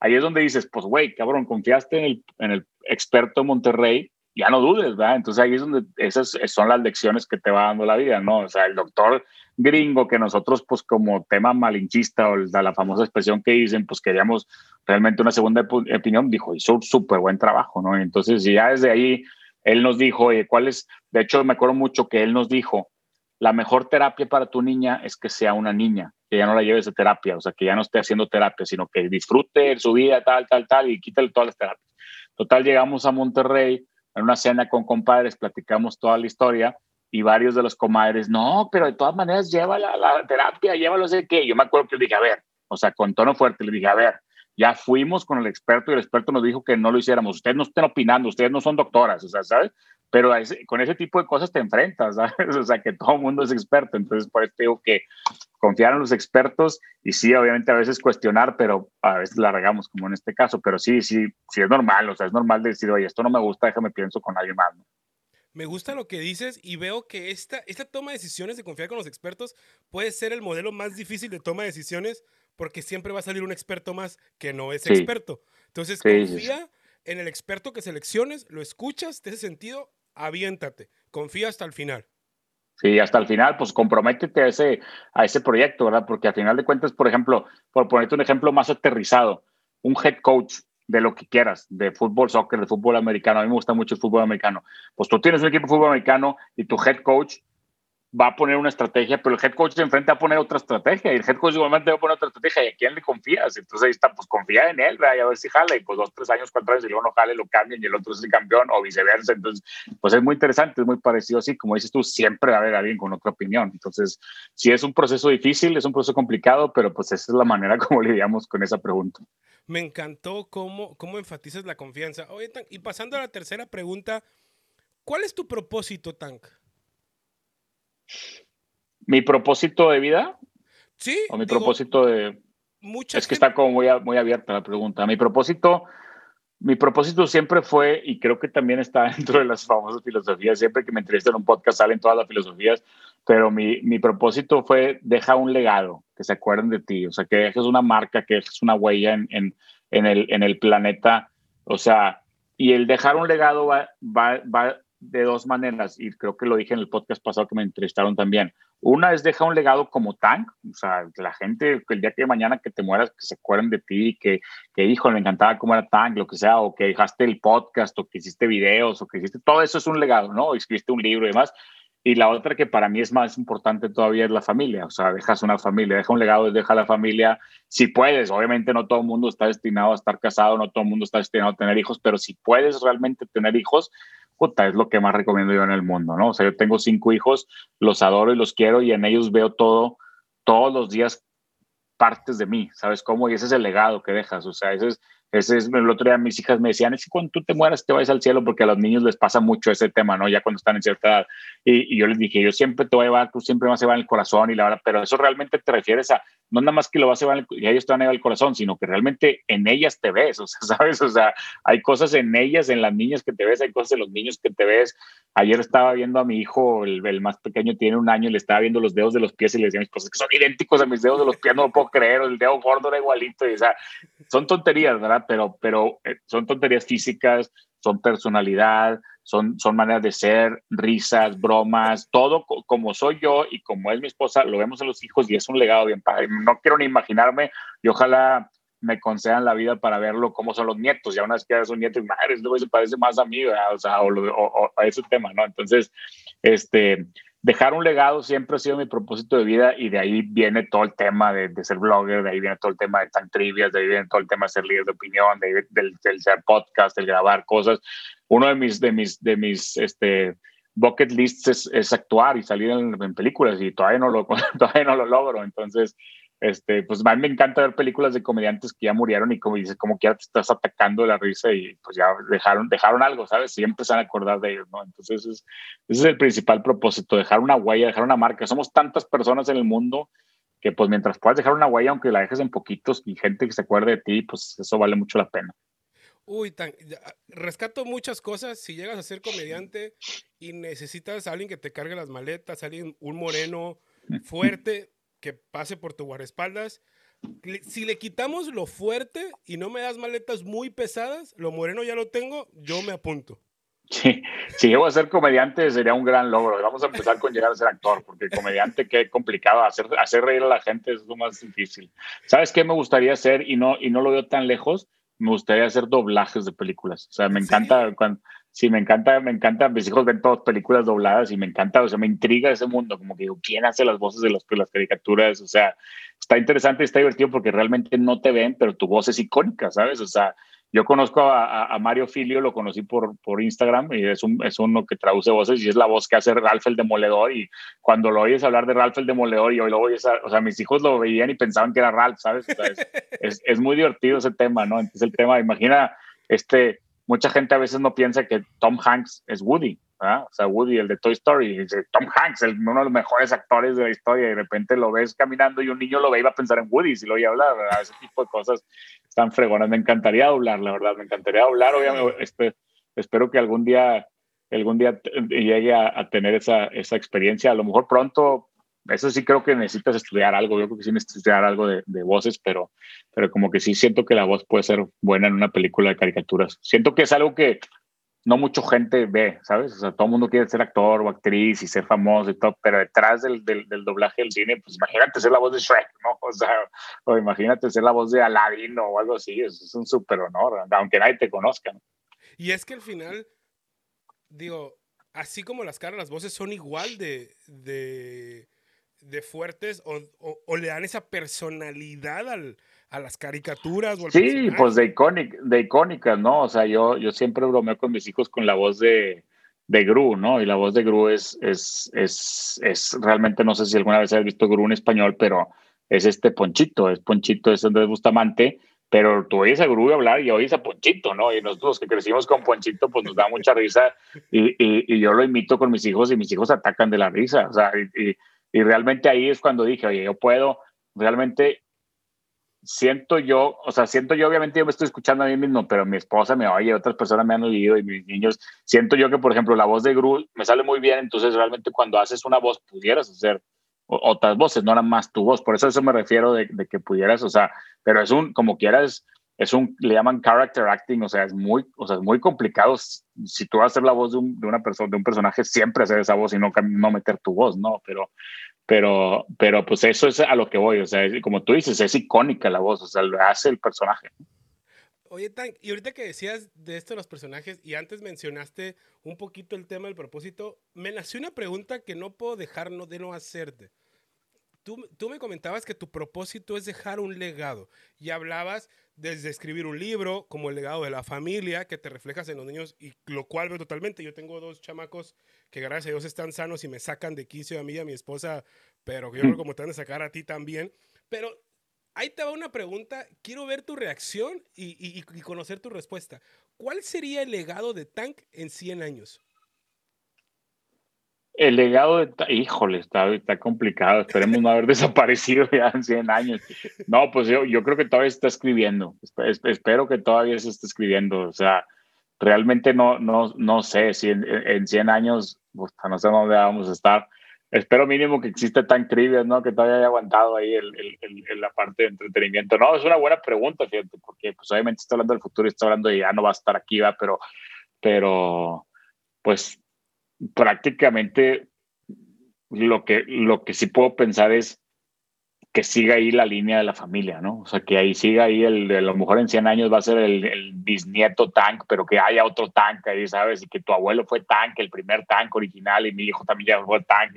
ahí es donde dices, pues güey, cabrón, confiaste en el, en el experto de Monterrey, ya no dudes, ¿verdad? Entonces ahí es donde esas son las lecciones que te va dando la vida, ¿no? O sea, el doctor gringo que nosotros, pues como tema malinchista o la, la famosa expresión que dicen, pues queríamos realmente una segunda opinión, dijo, hizo súper buen trabajo, ¿no? Entonces ya desde ahí él nos dijo, oye, ¿cuál es? De hecho, me acuerdo mucho que él nos dijo, la mejor terapia para tu niña es que sea una niña, que ya no la lleves a terapia, o sea, que ya no esté haciendo terapia, sino que disfrute su vida, tal, tal, tal, y quítale todas las terapias. Total, llegamos a Monterrey, en una cena con compadres, platicamos toda la historia, y varios de los comadres, no, pero de todas maneras, llévala a la terapia, llévalo a sé qué. Yo me acuerdo que le dije, a ver, o sea, con tono fuerte, le dije, a ver, ya fuimos con el experto y el experto nos dijo que no lo hiciéramos. Ustedes no estén opinando, ustedes no son doctoras, o sea, ¿sabes? Pero ese, con ese tipo de cosas te enfrentas, ¿sabes? O sea, que todo el mundo es experto. Entonces, por eso digo que confiar en los expertos y sí, obviamente a veces cuestionar, pero a veces la regamos, como en este caso. Pero sí, sí, sí es normal, o sea, es normal decir, oye, esto no me gusta, déjame pienso con alguien más, ¿no? Me gusta lo que dices y veo que esta, esta toma de decisiones de confiar con los expertos puede ser el modelo más difícil de toma de decisiones porque siempre va a salir un experto más que no es sí. experto. Entonces, sí, confía sí. en el experto que selecciones, lo escuchas, de ese sentido, aviéntate, confía hasta el final. Sí, hasta el final, pues comprométete a ese, a ese proyecto, ¿verdad? Porque al final de cuentas, por ejemplo, por ponerte un ejemplo más aterrizado, un head coach, de lo que quieras, de fútbol, soccer, de fútbol americano. A mí me gusta mucho el fútbol americano. Pues tú tienes un equipo de fútbol americano y tu head coach va a poner una estrategia, pero el head coach de enfrente va a poner otra estrategia y el head coach igualmente va a poner otra estrategia. ¿Y a quién le confías? Entonces ahí está, pues confía en él, ¿verdad? Y a ver si jala. Y pues dos, tres años, cuatro años, y luego no jale, lo cambian y el otro es el campeón o viceversa. Entonces, pues es muy interesante, es muy parecido así. Como dices tú, siempre va a haber alguien con otra opinión. Entonces, sí es un proceso difícil, es un proceso complicado, pero pues esa es la manera como lidiamos con esa pregunta. Me encantó cómo, cómo enfatizas la confianza. Oye, Tank, y pasando a la tercera pregunta, ¿cuál es tu propósito, Tank? ¿Mi propósito de vida? Sí. ¿O mi digo, propósito de...? Mucha es gente... que está como muy, muy abierta la pregunta. Mi propósito, mi propósito siempre fue, y creo que también está dentro de las famosas filosofías, siempre que me entrevistan en un podcast salen todas las filosofías, pero mi, mi propósito fue deja un legado, que se acuerden de ti, o sea, que dejes una marca, que dejes una huella en, en, en, el, en el planeta, o sea, y el dejar un legado va, va, va de dos maneras, y creo que lo dije en el podcast pasado que me entrevistaron también. Una es deja un legado como Tank, o sea, la gente, el día que mañana que te mueras, que se acuerden de ti, que, que hijo, me encantaba cómo era Tank, lo que sea, o que dejaste el podcast, o que hiciste videos, o que hiciste, todo eso es un legado, ¿no? Escribiste un libro y demás. Y la otra que para mí es más importante todavía es la familia. O sea, dejas una familia, deja un legado, deja la familia. Si puedes, obviamente no todo el mundo está destinado a estar casado, no todo el mundo está destinado a tener hijos, pero si puedes realmente tener hijos, puta, es lo que más recomiendo yo en el mundo, ¿no? O sea, yo tengo cinco hijos, los adoro y los quiero y en ellos veo todo, todos los días partes de mí, ¿sabes cómo? Y ese es el legado que dejas, o sea, ese es... Ese es, el otro día mis hijas me decían, es que cuando tú te mueras te vas al cielo, porque a los niños les pasa mucho ese tema, ¿no? Ya cuando están en cierta edad. Y, y yo les dije, yo siempre te voy a llevar, tú siempre vas a llevar en el corazón y la verdad, pero eso realmente te refieres a, no nada más que lo vas a llevar, el, y ellos te van a llevar el corazón, sino que realmente en ellas te ves, o sea, ¿sabes? O sea, hay cosas en ellas, en las niñas que te ves, hay cosas en los niños que te ves. Ayer estaba viendo a mi hijo, el, el más pequeño tiene un año, y le estaba viendo los dedos de los pies y le decía mis cosas que son idénticos a mis dedos de los pies, no lo puedo creer, el dedo gordo era igualito, y, o sea, son tonterías, ¿verdad? Pero, pero son tonterías físicas, son personalidad, son, son maneras de ser, risas, bromas, todo co- como soy yo y como es mi esposa, lo vemos en los hijos y es un legado bien padre. No quiero ni imaginarme y ojalá me concedan la vida para verlo cómo son los nietos. Ya una vez que eres un nieto, madre, se parece más a mí, ¿verdad? O sea, o, o, o a ese tema, ¿no? Entonces, este... Dejar un legado siempre ha sido mi propósito de vida, y de ahí viene todo el tema de, de ser blogger, de ahí viene todo el tema de Tank Trivias, de ahí viene todo el tema de ser líder de opinión, de ahí del, del ser podcast, del grabar cosas. Uno de mis, de mis, de mis este, bucket lists es, es actuar y salir en, en películas, y todavía no lo, todavía no lo logro. Entonces, este, pues a mí me encanta ver películas de comediantes que ya murieron y como dices, como que ya te estás atacando de la risa y pues ya dejaron, dejaron algo, ¿sabes? Siempre se van a acordar de ellos, ¿no? Entonces es, ese es el principal propósito, dejar una huella, dejar una marca. Somos tantas personas en el mundo que pues mientras puedas dejar una huella, aunque la dejes en poquitos y gente que se acuerde de ti, pues eso vale mucho la pena. Uy, tan, rescato muchas cosas. Si llegas a ser comediante y necesitas a alguien que te cargue las maletas, alguien, un moreno fuerte que pase por tu guardaespaldas. Si le quitamos lo fuerte y no me das maletas muy pesadas, lo moreno ya lo tengo, yo me apunto. Sí, si llego a ser comediante sería un gran logro. Vamos a empezar con llegar a ser actor, porque comediante, qué complicado, hacer, hacer reír a la gente es lo más difícil. ¿Sabes qué me gustaría hacer? Y no, y no lo veo tan lejos, me gustaría hacer doblajes de películas. O sea, me encanta... ¿Sí? Cuando, sí, me encanta, me encanta. Mis hijos ven todas películas dobladas y me encanta, o sea, me intriga ese mundo. Como que digo, ¿quién hace las voces de los, las caricaturas? O sea, está interesante y está divertido porque realmente no te ven, pero tu voz es icónica, ¿sabes? O sea, yo conozco a, a, a Mario Filio, lo conocí por, por Instagram, y es, un, es uno que traduce voces y es la voz que hace Ralph el Demoledor. Y cuando lo oyes hablar de Ralph el Demoledor, y hoy lo oyes, a, o sea, mis hijos lo veían y pensaban que era Ralph, ¿sabes? O sea, es, es, es muy divertido ese tema, ¿no? Entonces, el tema, imagina este. Mucha gente a veces no piensa que Tom Hanks es Woody, ¿verdad? O sea, Woody, el de Toy Story. Dice, Tom Hanks, el, uno de los mejores actores de la historia, y de repente lo ves caminando y un niño lo ve y va a pensar en Woody si lo oye hablar, ¿verdad? Ese tipo de cosas están fregonas. Me encantaría doblar, la verdad, me encantaría doblar. Obviamente, espe- espero que algún día, algún día t- llegue a, a tener esa, esa experiencia. A lo mejor pronto. Eso sí, creo que necesitas estudiar algo. Yo creo que sí necesitas estudiar algo de, de voces, pero, pero como que sí siento que la voz puede ser buena en una película de caricaturas. Siento que es algo que no mucha gente ve, ¿sabes? O sea, todo el mundo quiere ser actor o actriz y ser famoso y todo, pero detrás del, del, del doblaje del cine, pues imagínate ser la voz de Shrek, ¿no? O sea, o imagínate ser la voz de Aladdin o algo así. Eso es un súper honor, aunque nadie te conozca, ¿no? Y es que al final, digo, así como las caras, las voces son igual de... de... de fuertes o, o, o le dan esa personalidad al, a las caricaturas o al sí, personaje. Pues de, iconic, de icónicas, ¿no? O sea, yo, yo siempre bromeo con mis hijos con la voz de, de Gru, ¿no? Y la voz de Gru es, es, es, es realmente, no sé si alguna vez has visto Gru en español, pero es este Ponchito, es Ponchito, es Andrés Bustamante, pero tú oyes a Gru hablar y oyes a Ponchito, ¿no? Y nosotros que crecimos con Ponchito, pues nos da mucha risa y, y, y yo lo imito con mis hijos y mis hijos atacan de la risa, o sea, y, y Y realmente ahí es cuando dije, oye, yo puedo, realmente siento yo, o sea, siento yo, obviamente yo me estoy escuchando a mí mismo, pero mi esposa me oye, otras personas me han oído y mis niños, siento yo que, por ejemplo, la voz de Gru me sale muy bien, entonces realmente cuando haces una voz pudieras hacer otras voces, no era más tu voz, por eso a eso me refiero de, de que pudieras, o sea, pero es un, como quieras, es un, le llaman character acting, o sea, es muy, o sea, es muy complicado si tú vas a hacer la voz de, un, de una persona, de un personaje, siempre hacer esa voz y no, no meter tu voz, ¿no? Pero, pero, pero pues eso es a lo que voy, o sea, como tú dices, es icónica la voz, o sea, lo hace el personaje. Oye, Tank, y ahorita que decías de esto de los personajes y antes mencionaste un poquito el tema del propósito, me nació una pregunta que no puedo dejar no, de no hacerte. Tú, tú me comentabas que tu propósito es dejar un legado y hablabas desde escribir un libro como el legado de la familia que te reflejas en los niños y lo cual veo totalmente. Yo tengo dos chamacos que gracias a Dios están sanos y me sacan de quicio a mí y a mi esposa, pero yo creo como te van a sacar a ti también. Pero ahí te va una pregunta, quiero ver tu reacción y, y, y conocer tu respuesta. ¿Cuál sería el legado de Tank en cien años? El legado de... Híjole, está, está complicado. Esperemos no haber desaparecido ya en cien años. No, pues yo, yo creo que todavía se está escribiendo. Espero que todavía se esté escribiendo. O sea, realmente no, no, no sé si en, en cien años, pues, no sé dónde vamos a estar. Espero mínimo que exista Tank Trivias, ¿no? Que todavía haya aguantado ahí el, el, el, la parte de entretenimiento. No, es una buena pregunta, fíjate, porque pues obviamente está hablando del futuro y está hablando de ya no va a estar aquí, va, pero, pero pues... prácticamente lo que, lo que sí puedo pensar es que siga ahí la línea de la familia, ¿no? O sea, que ahí siga ahí, el, a lo mejor en cien años va a ser el, el bisnieto Tank, pero que haya otro Tank ahí, ¿sabes? Y que tu abuelo fue Tank, el primer Tank original, y mi hijo también ya fue Tank.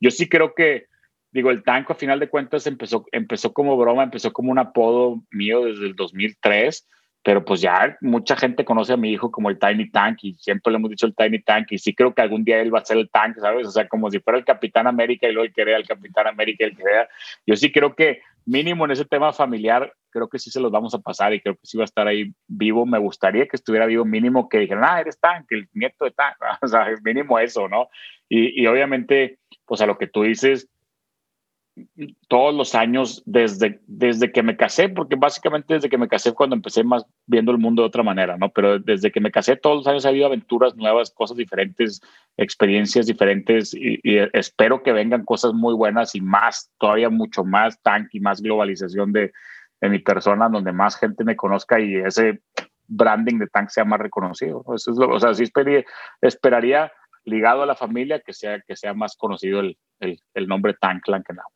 Yo sí creo que, digo, el Tank a final de cuentas empezó, empezó como broma, empezó como un apodo mío desde el dos mil tres, pero pues ya mucha gente conoce a mi hijo como el Tiny Tank, y siempre le hemos dicho el Tiny Tank, y sí creo que algún día él va a ser el Tank, ¿sabes? O sea, como si fuera el Capitán América y luego el que era el Capitán América y el que era. Yo sí creo que mínimo en ese tema familiar, creo que sí se los vamos a pasar y creo que sí va a estar ahí vivo. Me gustaría que estuviera vivo, mínimo que dijeran, ah, eres Tank, el nieto de Tank, o sea, mínimo eso, ¿no? Y, y obviamente, pues a lo que tú dices, todos los años desde, desde que me casé, porque básicamente desde que me casé cuando empecé más viendo el mundo de otra manera, ¿no? Pero desde que me casé todos los años ha habido aventuras nuevas, cosas diferentes, experiencias diferentes, y, y espero que vengan cosas muy buenas y más, todavía mucho más Tank y más globalización de, de mi persona, donde más gente me conozca y ese branding de Tank sea más reconocido. Eso es lo, o sea, sí esperé, esperaría ligado a la familia que sea, que sea más conocido el, el, el nombre Tank Lankenau.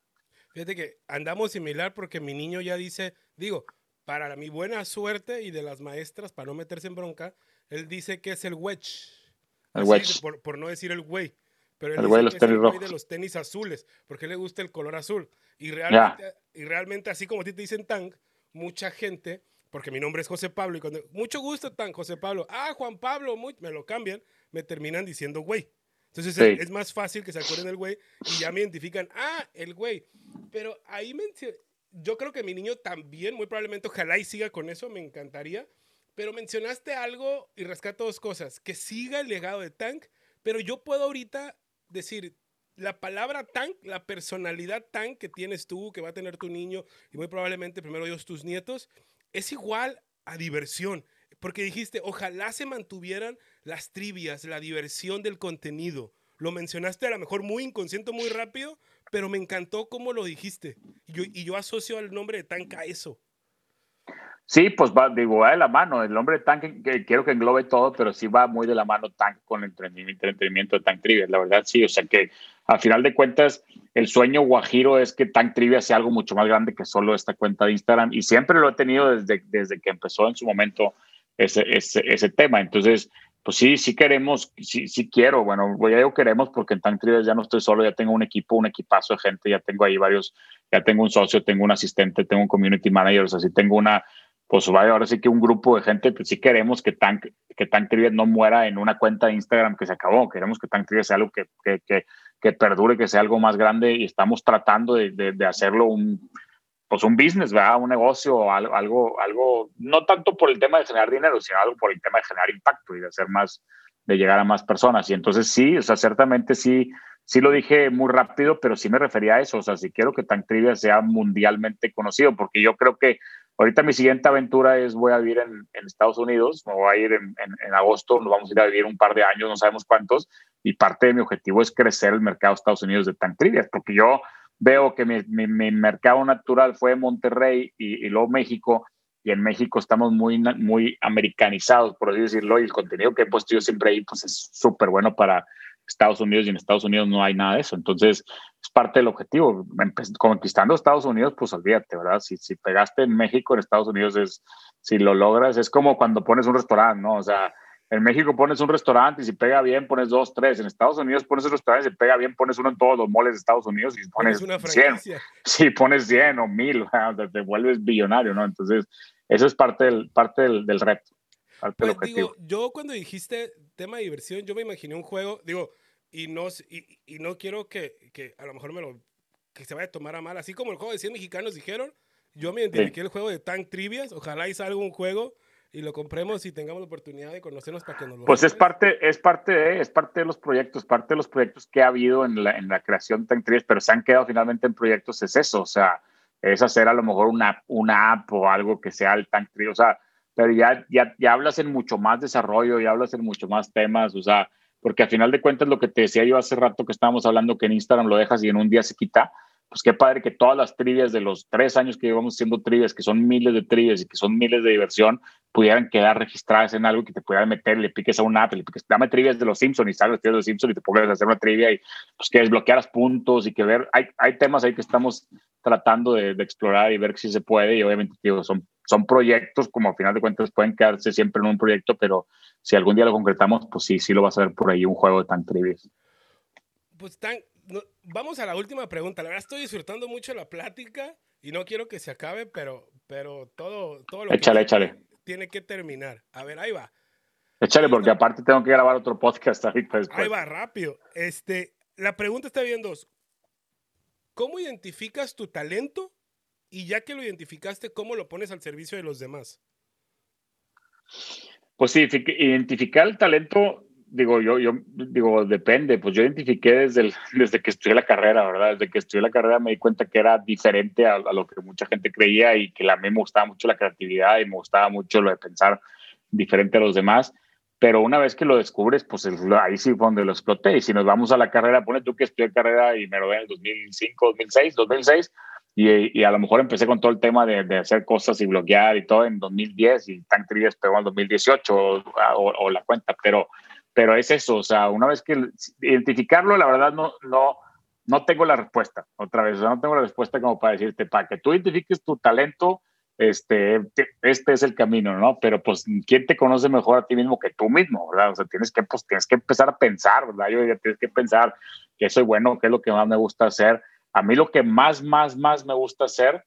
Fíjate que andamos similar porque mi niño ya dice, digo, para mi buena suerte y de las maestras, para no meterse en bronca, él dice que es el wedge. El así, wedge. Por, por no decir el güey. Pero él el dice güey, que los es tenis el güey de los tenis azules, porque le gusta el color azul. Y realmente, yeah. y realmente así como a ti te dicen Tank, mucha gente, porque mi nombre es José Pablo, y cuando, mucho gusto Tank, José Pablo. Ah, Juan Pablo, muy, me lo cambian, me terminan diciendo güey. Entonces sí. es, es más fácil que se acuerden del güey y ya me identifican, ah, el güey. Pero ahí me, yo creo que mi niño también, muy probablemente, ojalá y siga con eso, me encantaría. Pero mencionaste algo y rescato dos cosas, que siga el legado de Tank, pero yo puedo ahorita decir, la palabra Tank, la personalidad Tank que tienes tú, que va a tener tu niño y muy probablemente primero Dios tus nietos, es igual a diversión. Porque dijiste, ojalá se mantuvieran las trivias, la diversión del contenido. Lo mencionaste a lo mejor muy inconsciente, muy rápido, pero me encantó cómo lo dijiste. Y yo, y yo asocio al nombre de Tank a eso. Sí, pues va, digo, va de la mano. El nombre de Tank, que quiero que englobe todo, pero sí va muy de la mano Tank con el entretenimiento de Tank Trivias. La verdad, sí. O sea que, al final de cuentas, el sueño guajiro es que Tank Trivias sea algo mucho más grande que solo esta cuenta de Instagram. Y siempre lo he tenido desde, desde que empezó en su momento Ese, ese, ese tema. Entonces, pues sí, sí queremos, sí, sí quiero, bueno, ya digo queremos porque en Tank Trivias ya no estoy solo, ya tengo un equipo, un equipazo de gente, ya tengo ahí varios, ya tengo un socio, tengo un asistente, tengo un community manager, o sea, sí tengo una, pues vaya, ahora sí que un grupo de gente, pues sí queremos que Tank, que Tank Trivias no muera en una cuenta de Instagram que se acabó, queremos que Tank Trivias sea algo que, que, que, que perdure, que sea algo más grande y estamos tratando de, de, de hacerlo un... pues un business, ¿verdad? Un negocio, algo, algo, no tanto por el tema de generar dinero, sino algo por el tema de generar impacto y de hacer más, de llegar a más personas. Y entonces sí, o sea, ciertamente sí, sí lo dije muy rápido, pero sí me refería a eso. O sea, sí quiero que Tank Trivias sea mundialmente conocido, porque yo creo que ahorita mi siguiente aventura es voy a vivir en, en Estados Unidos, me voy a ir en, en, en agosto, nos vamos a ir a vivir un par de años, no sabemos cuántos, y parte de mi objetivo es crecer el mercado de Estados Unidos de Tank Trivias, porque yo veo que mi, mi, mi mercado natural fue Monterrey y, y luego México, y en México estamos muy, muy americanizados, por así decirlo, y el contenido que he puesto yo siempre ahí pues es súper bueno para Estados Unidos, y en Estados Unidos no hay nada de eso. Entonces es parte del objetivo, conquistando Estados Unidos, pues olvídate, ¿verdad? Si, si pegaste en México, en Estados Unidos es, si lo logras, es como cuando pones un restaurante, ¿no? O sea, en México pones un restaurante y si pega bien pones dos, tres. En Estados Unidos pones un restaurante y si pega bien pones uno en todos los moles de Estados Unidos y pones, pones una franquicia. Si pones cien o mil, te vuelves billonario, ¿no? Entonces, eso es parte del, parte del, del reto, parte pues, del objetivo. Digo, yo cuando dijiste tema de diversión, yo me imaginé un juego, digo, y no, y, y no quiero que, que a lo mejor me lo, que se vaya a tomar a mal. Así como el juego de cien mexicanos dijeron, yo me identifiqué sí. el juego de Tank Trivias, ojalá y salga un juego y lo compremos y tengamos la oportunidad de conocernos para que nos lo pues es parte, es parte de es parte de los proyectos, parte de los proyectos que ha habido en la, en la creación de Tank Trivias, pero se han quedado finalmente en proyectos, es eso, o sea, es hacer a lo mejor una, una app o algo que sea el Tank Trivias, o sea, pero ya, ya, ya hablas en mucho más desarrollo, ya hablas en mucho más temas, o sea, porque al final de cuentas lo que te decía yo hace rato que estábamos hablando que en Instagram lo dejas y en un día se quita, pues qué padre que todas las trivias de los tres años que llevamos haciendo trivias, que son miles de trivias y que son miles de diversión, pudieran quedar registradas en algo que te pudieran meter, le piques a un app, le piques, dame trivias de los Simpsons y sale los trivias de los Simpsons y te pongas a hacer una trivia y pues que desbloquearas puntos y que ver, hay, hay temas ahí que estamos tratando de, de explorar y ver si se puede, y obviamente digo, son, son proyectos, como al final de cuentas pueden quedarse siempre en un proyecto, pero si algún día lo concretamos, pues sí, sí lo vas a ver por ahí, un juego de Tank Trivias. Pues Tank, no, vamos a la última pregunta. La verdad estoy disfrutando mucho la plática y no quiero que se acabe, pero, pero todo, todo lo échale, que échale. Tiene que terminar. A ver, ahí va. Échale, porque aparte tengo que grabar otro podcast ahí para después. Ahí va, rápido. Este, la pregunta está bien dos. ¿Cómo identificas tu talento? Y ya que lo identificaste, ¿cómo lo pones al servicio de los demás? Pues sí, identificar el talento... Digo, yo, yo, digo, depende, pues yo identifiqué desde, el, desde que estudié la carrera, ¿verdad? Desde que estudié la carrera me di cuenta que era diferente a, a lo que mucha gente creía, y que a mí me gustaba mucho la creatividad y me gustaba mucho lo de pensar diferente a los demás, pero una vez que lo descubres, pues el, ahí sí fue donde lo exploté. Y si nos vamos a la carrera, pone tú que estudié carrera y me lo vean en el dos mil cinco, dos mil seis, dos mil seis, y, y a lo mejor empecé con todo el tema de, de hacer cosas y bloguear y todo en dos mil diez, y Tank Trivias pegó en dos mil dieciocho o, o, o la cuenta, pero... Pero es eso, o sea, una vez que identificarlo, la verdad no, no, no tengo la respuesta, otra vez, o sea, no tengo la respuesta como para decirte, para que tú identifiques tu talento, este, este es el camino, ¿no? Pero pues, ¿quién te conoce mejor a ti mismo que tú mismo, verdad? O sea, tienes que, pues, tienes que empezar a pensar, ¿verdad? Yo diría, tienes que pensar qué soy bueno, qué es lo que más me gusta hacer. A mí lo que más, más, más me gusta hacer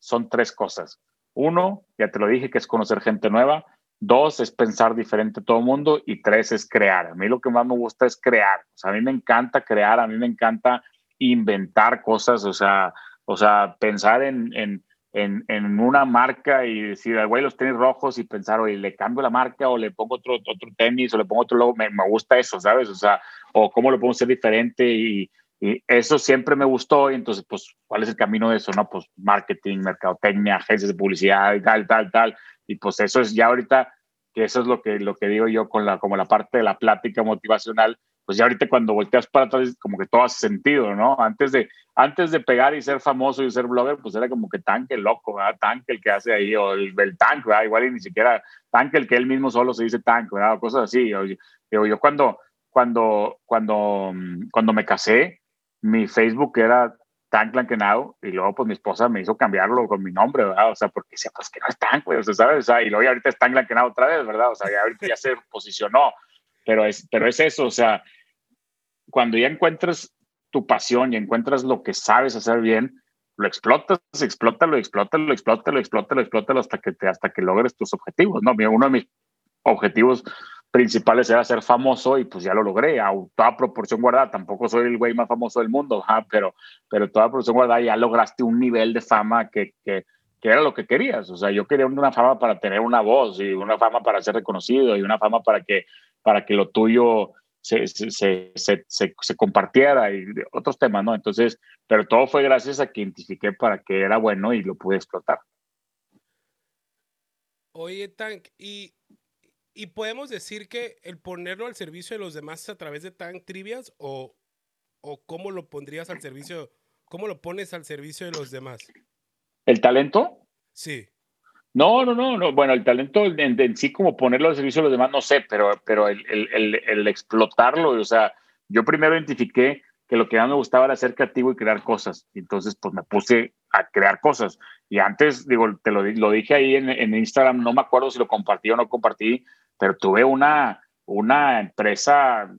son tres cosas. Uno, ya te lo dije, que es conocer gente nueva. Dos, es pensar diferente a todo el mundo. Y tres, es crear. A mí lo que más me gusta es crear. O sea, a mí me encanta crear, a mí me encanta inventar cosas, o sea, o sea pensar en, en, en, en una marca y decir, güey, los tenis rojos, y pensar, oye, le cambio la marca o le pongo otro, otro tenis o le pongo otro logo. Me, me gusta eso, ¿sabes? O sea, o cómo lo podemos hacer diferente, y, y eso siempre me gustó. Y entonces, pues, ¿cuál es el camino de eso? No, pues, marketing, mercadotecnia, agencias de publicidad y tal, tal, tal. Y pues eso es ya ahorita, que eso es lo que, lo que digo yo con la, como la parte de la plática motivacional, pues ya ahorita cuando volteas para atrás, como que todo hace sentido, ¿no? Antes de, antes de pegar y ser famoso y ser blogger, pues era como que Tank el loco, ¿verdad? Tank el que hace ahí, o el, el Tank, ¿verdad? Igual y ni siquiera Tank el que él mismo solo se dice Tank, ¿verdad? O cosas así. Yo, yo, yo cuando, cuando, cuando, cuando me casé, mi Facebook era Tank Lankenau, y luego pues mi esposa me hizo cambiarlo con mi nombre, ¿verdad? O sea, porque decía, pues que no es Tank, güey, o sea, ¿sabes? O sea, y luego ya ahorita es Tank Lankenau otra vez, ¿verdad? O sea, ya ahorita ya se posicionó, pero es, pero es eso, o sea, cuando ya encuentras tu pasión y encuentras lo que sabes hacer bien, lo explotas, explótalo, explótalo, explótalo, explótalo, explótalo hasta que, te, hasta que logres tus objetivos, ¿no? Uno de mis objetivos principales era ser famoso, y pues ya lo logré a toda proporción guardada. Tampoco soy el güey más famoso del mundo, ¿eh? pero pero toda proporción guardada ya lograste un nivel de fama que, que, que era lo que querías. O sea, yo quería una fama para tener una voz, y una fama para ser reconocido, y una fama para que, para que lo tuyo se, se, se, se, se, se compartiera, y otros temas, ¿no? Entonces, pero todo fue gracias a que identifiqué para qué era bueno y lo pude explotar. Oye, Tank, y ¿Y podemos decir que el ponerlo al servicio de los demás es a través de Tank Trivias, o, o cómo lo pondrías al servicio, cómo lo pones al servicio de los demás? ¿El talento? Sí. No, no, no, no. Bueno, el talento en, en sí, como ponerlo al servicio de los demás, no sé, pero, pero el, el, el, el explotarlo, o sea, yo primero identifiqué que lo que más me gustaba era ser creativo y crear cosas. Entonces, pues me puse a crear cosas. Y antes, digo, te lo, lo dije ahí en, en Instagram, no me acuerdo si lo compartí o no compartí, pero tuve una, una empresa,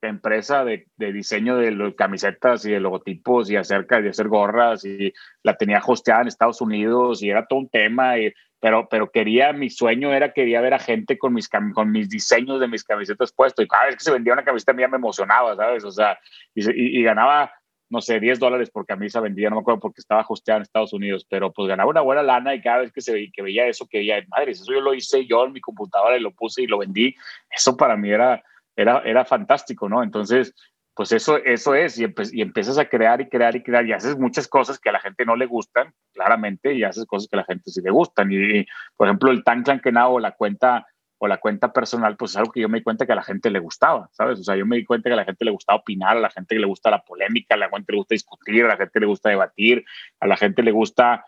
empresa de, de diseño de los, camisetas y de logotipos y acerca de hacer gorras, y la tenía hosteada en Estados Unidos, y era todo un tema, y, pero, pero quería, mi sueño era, quería ver a gente con mis, con mis diseños de mis camisetas puestos, y cada vez que se vendía una camiseta mía me emocionaba, ¿sabes? O sea, y, y, y ganaba, no sé, diez dólares por camisa vendida, no me acuerdo, porque estaba hosteada en Estados Unidos, pero pues ganaba una buena lana, y cada vez que, se veía, que veía eso, que veía, madre, eso yo lo hice yo en mi computadora, y lo puse y lo vendí, eso para mí era, era, era fantástico, ¿no? Entonces, pues eso, eso es, y, empe- y empiezas a crear y crear y crear, y haces muchas cosas que a la gente no le gustan, claramente, y haces cosas que a la gente sí le gustan, y, y por ejemplo, el Tank Lankenau, la cuenta, o la cuenta personal, pues es algo que yo me di cuenta que a la gente le gustaba, ¿sabes? O sea, yo me di cuenta que a la gente le gustaba opinar, a la gente que le gusta la polémica, a la gente le gusta discutir, a la gente le gusta debatir, a la gente le gusta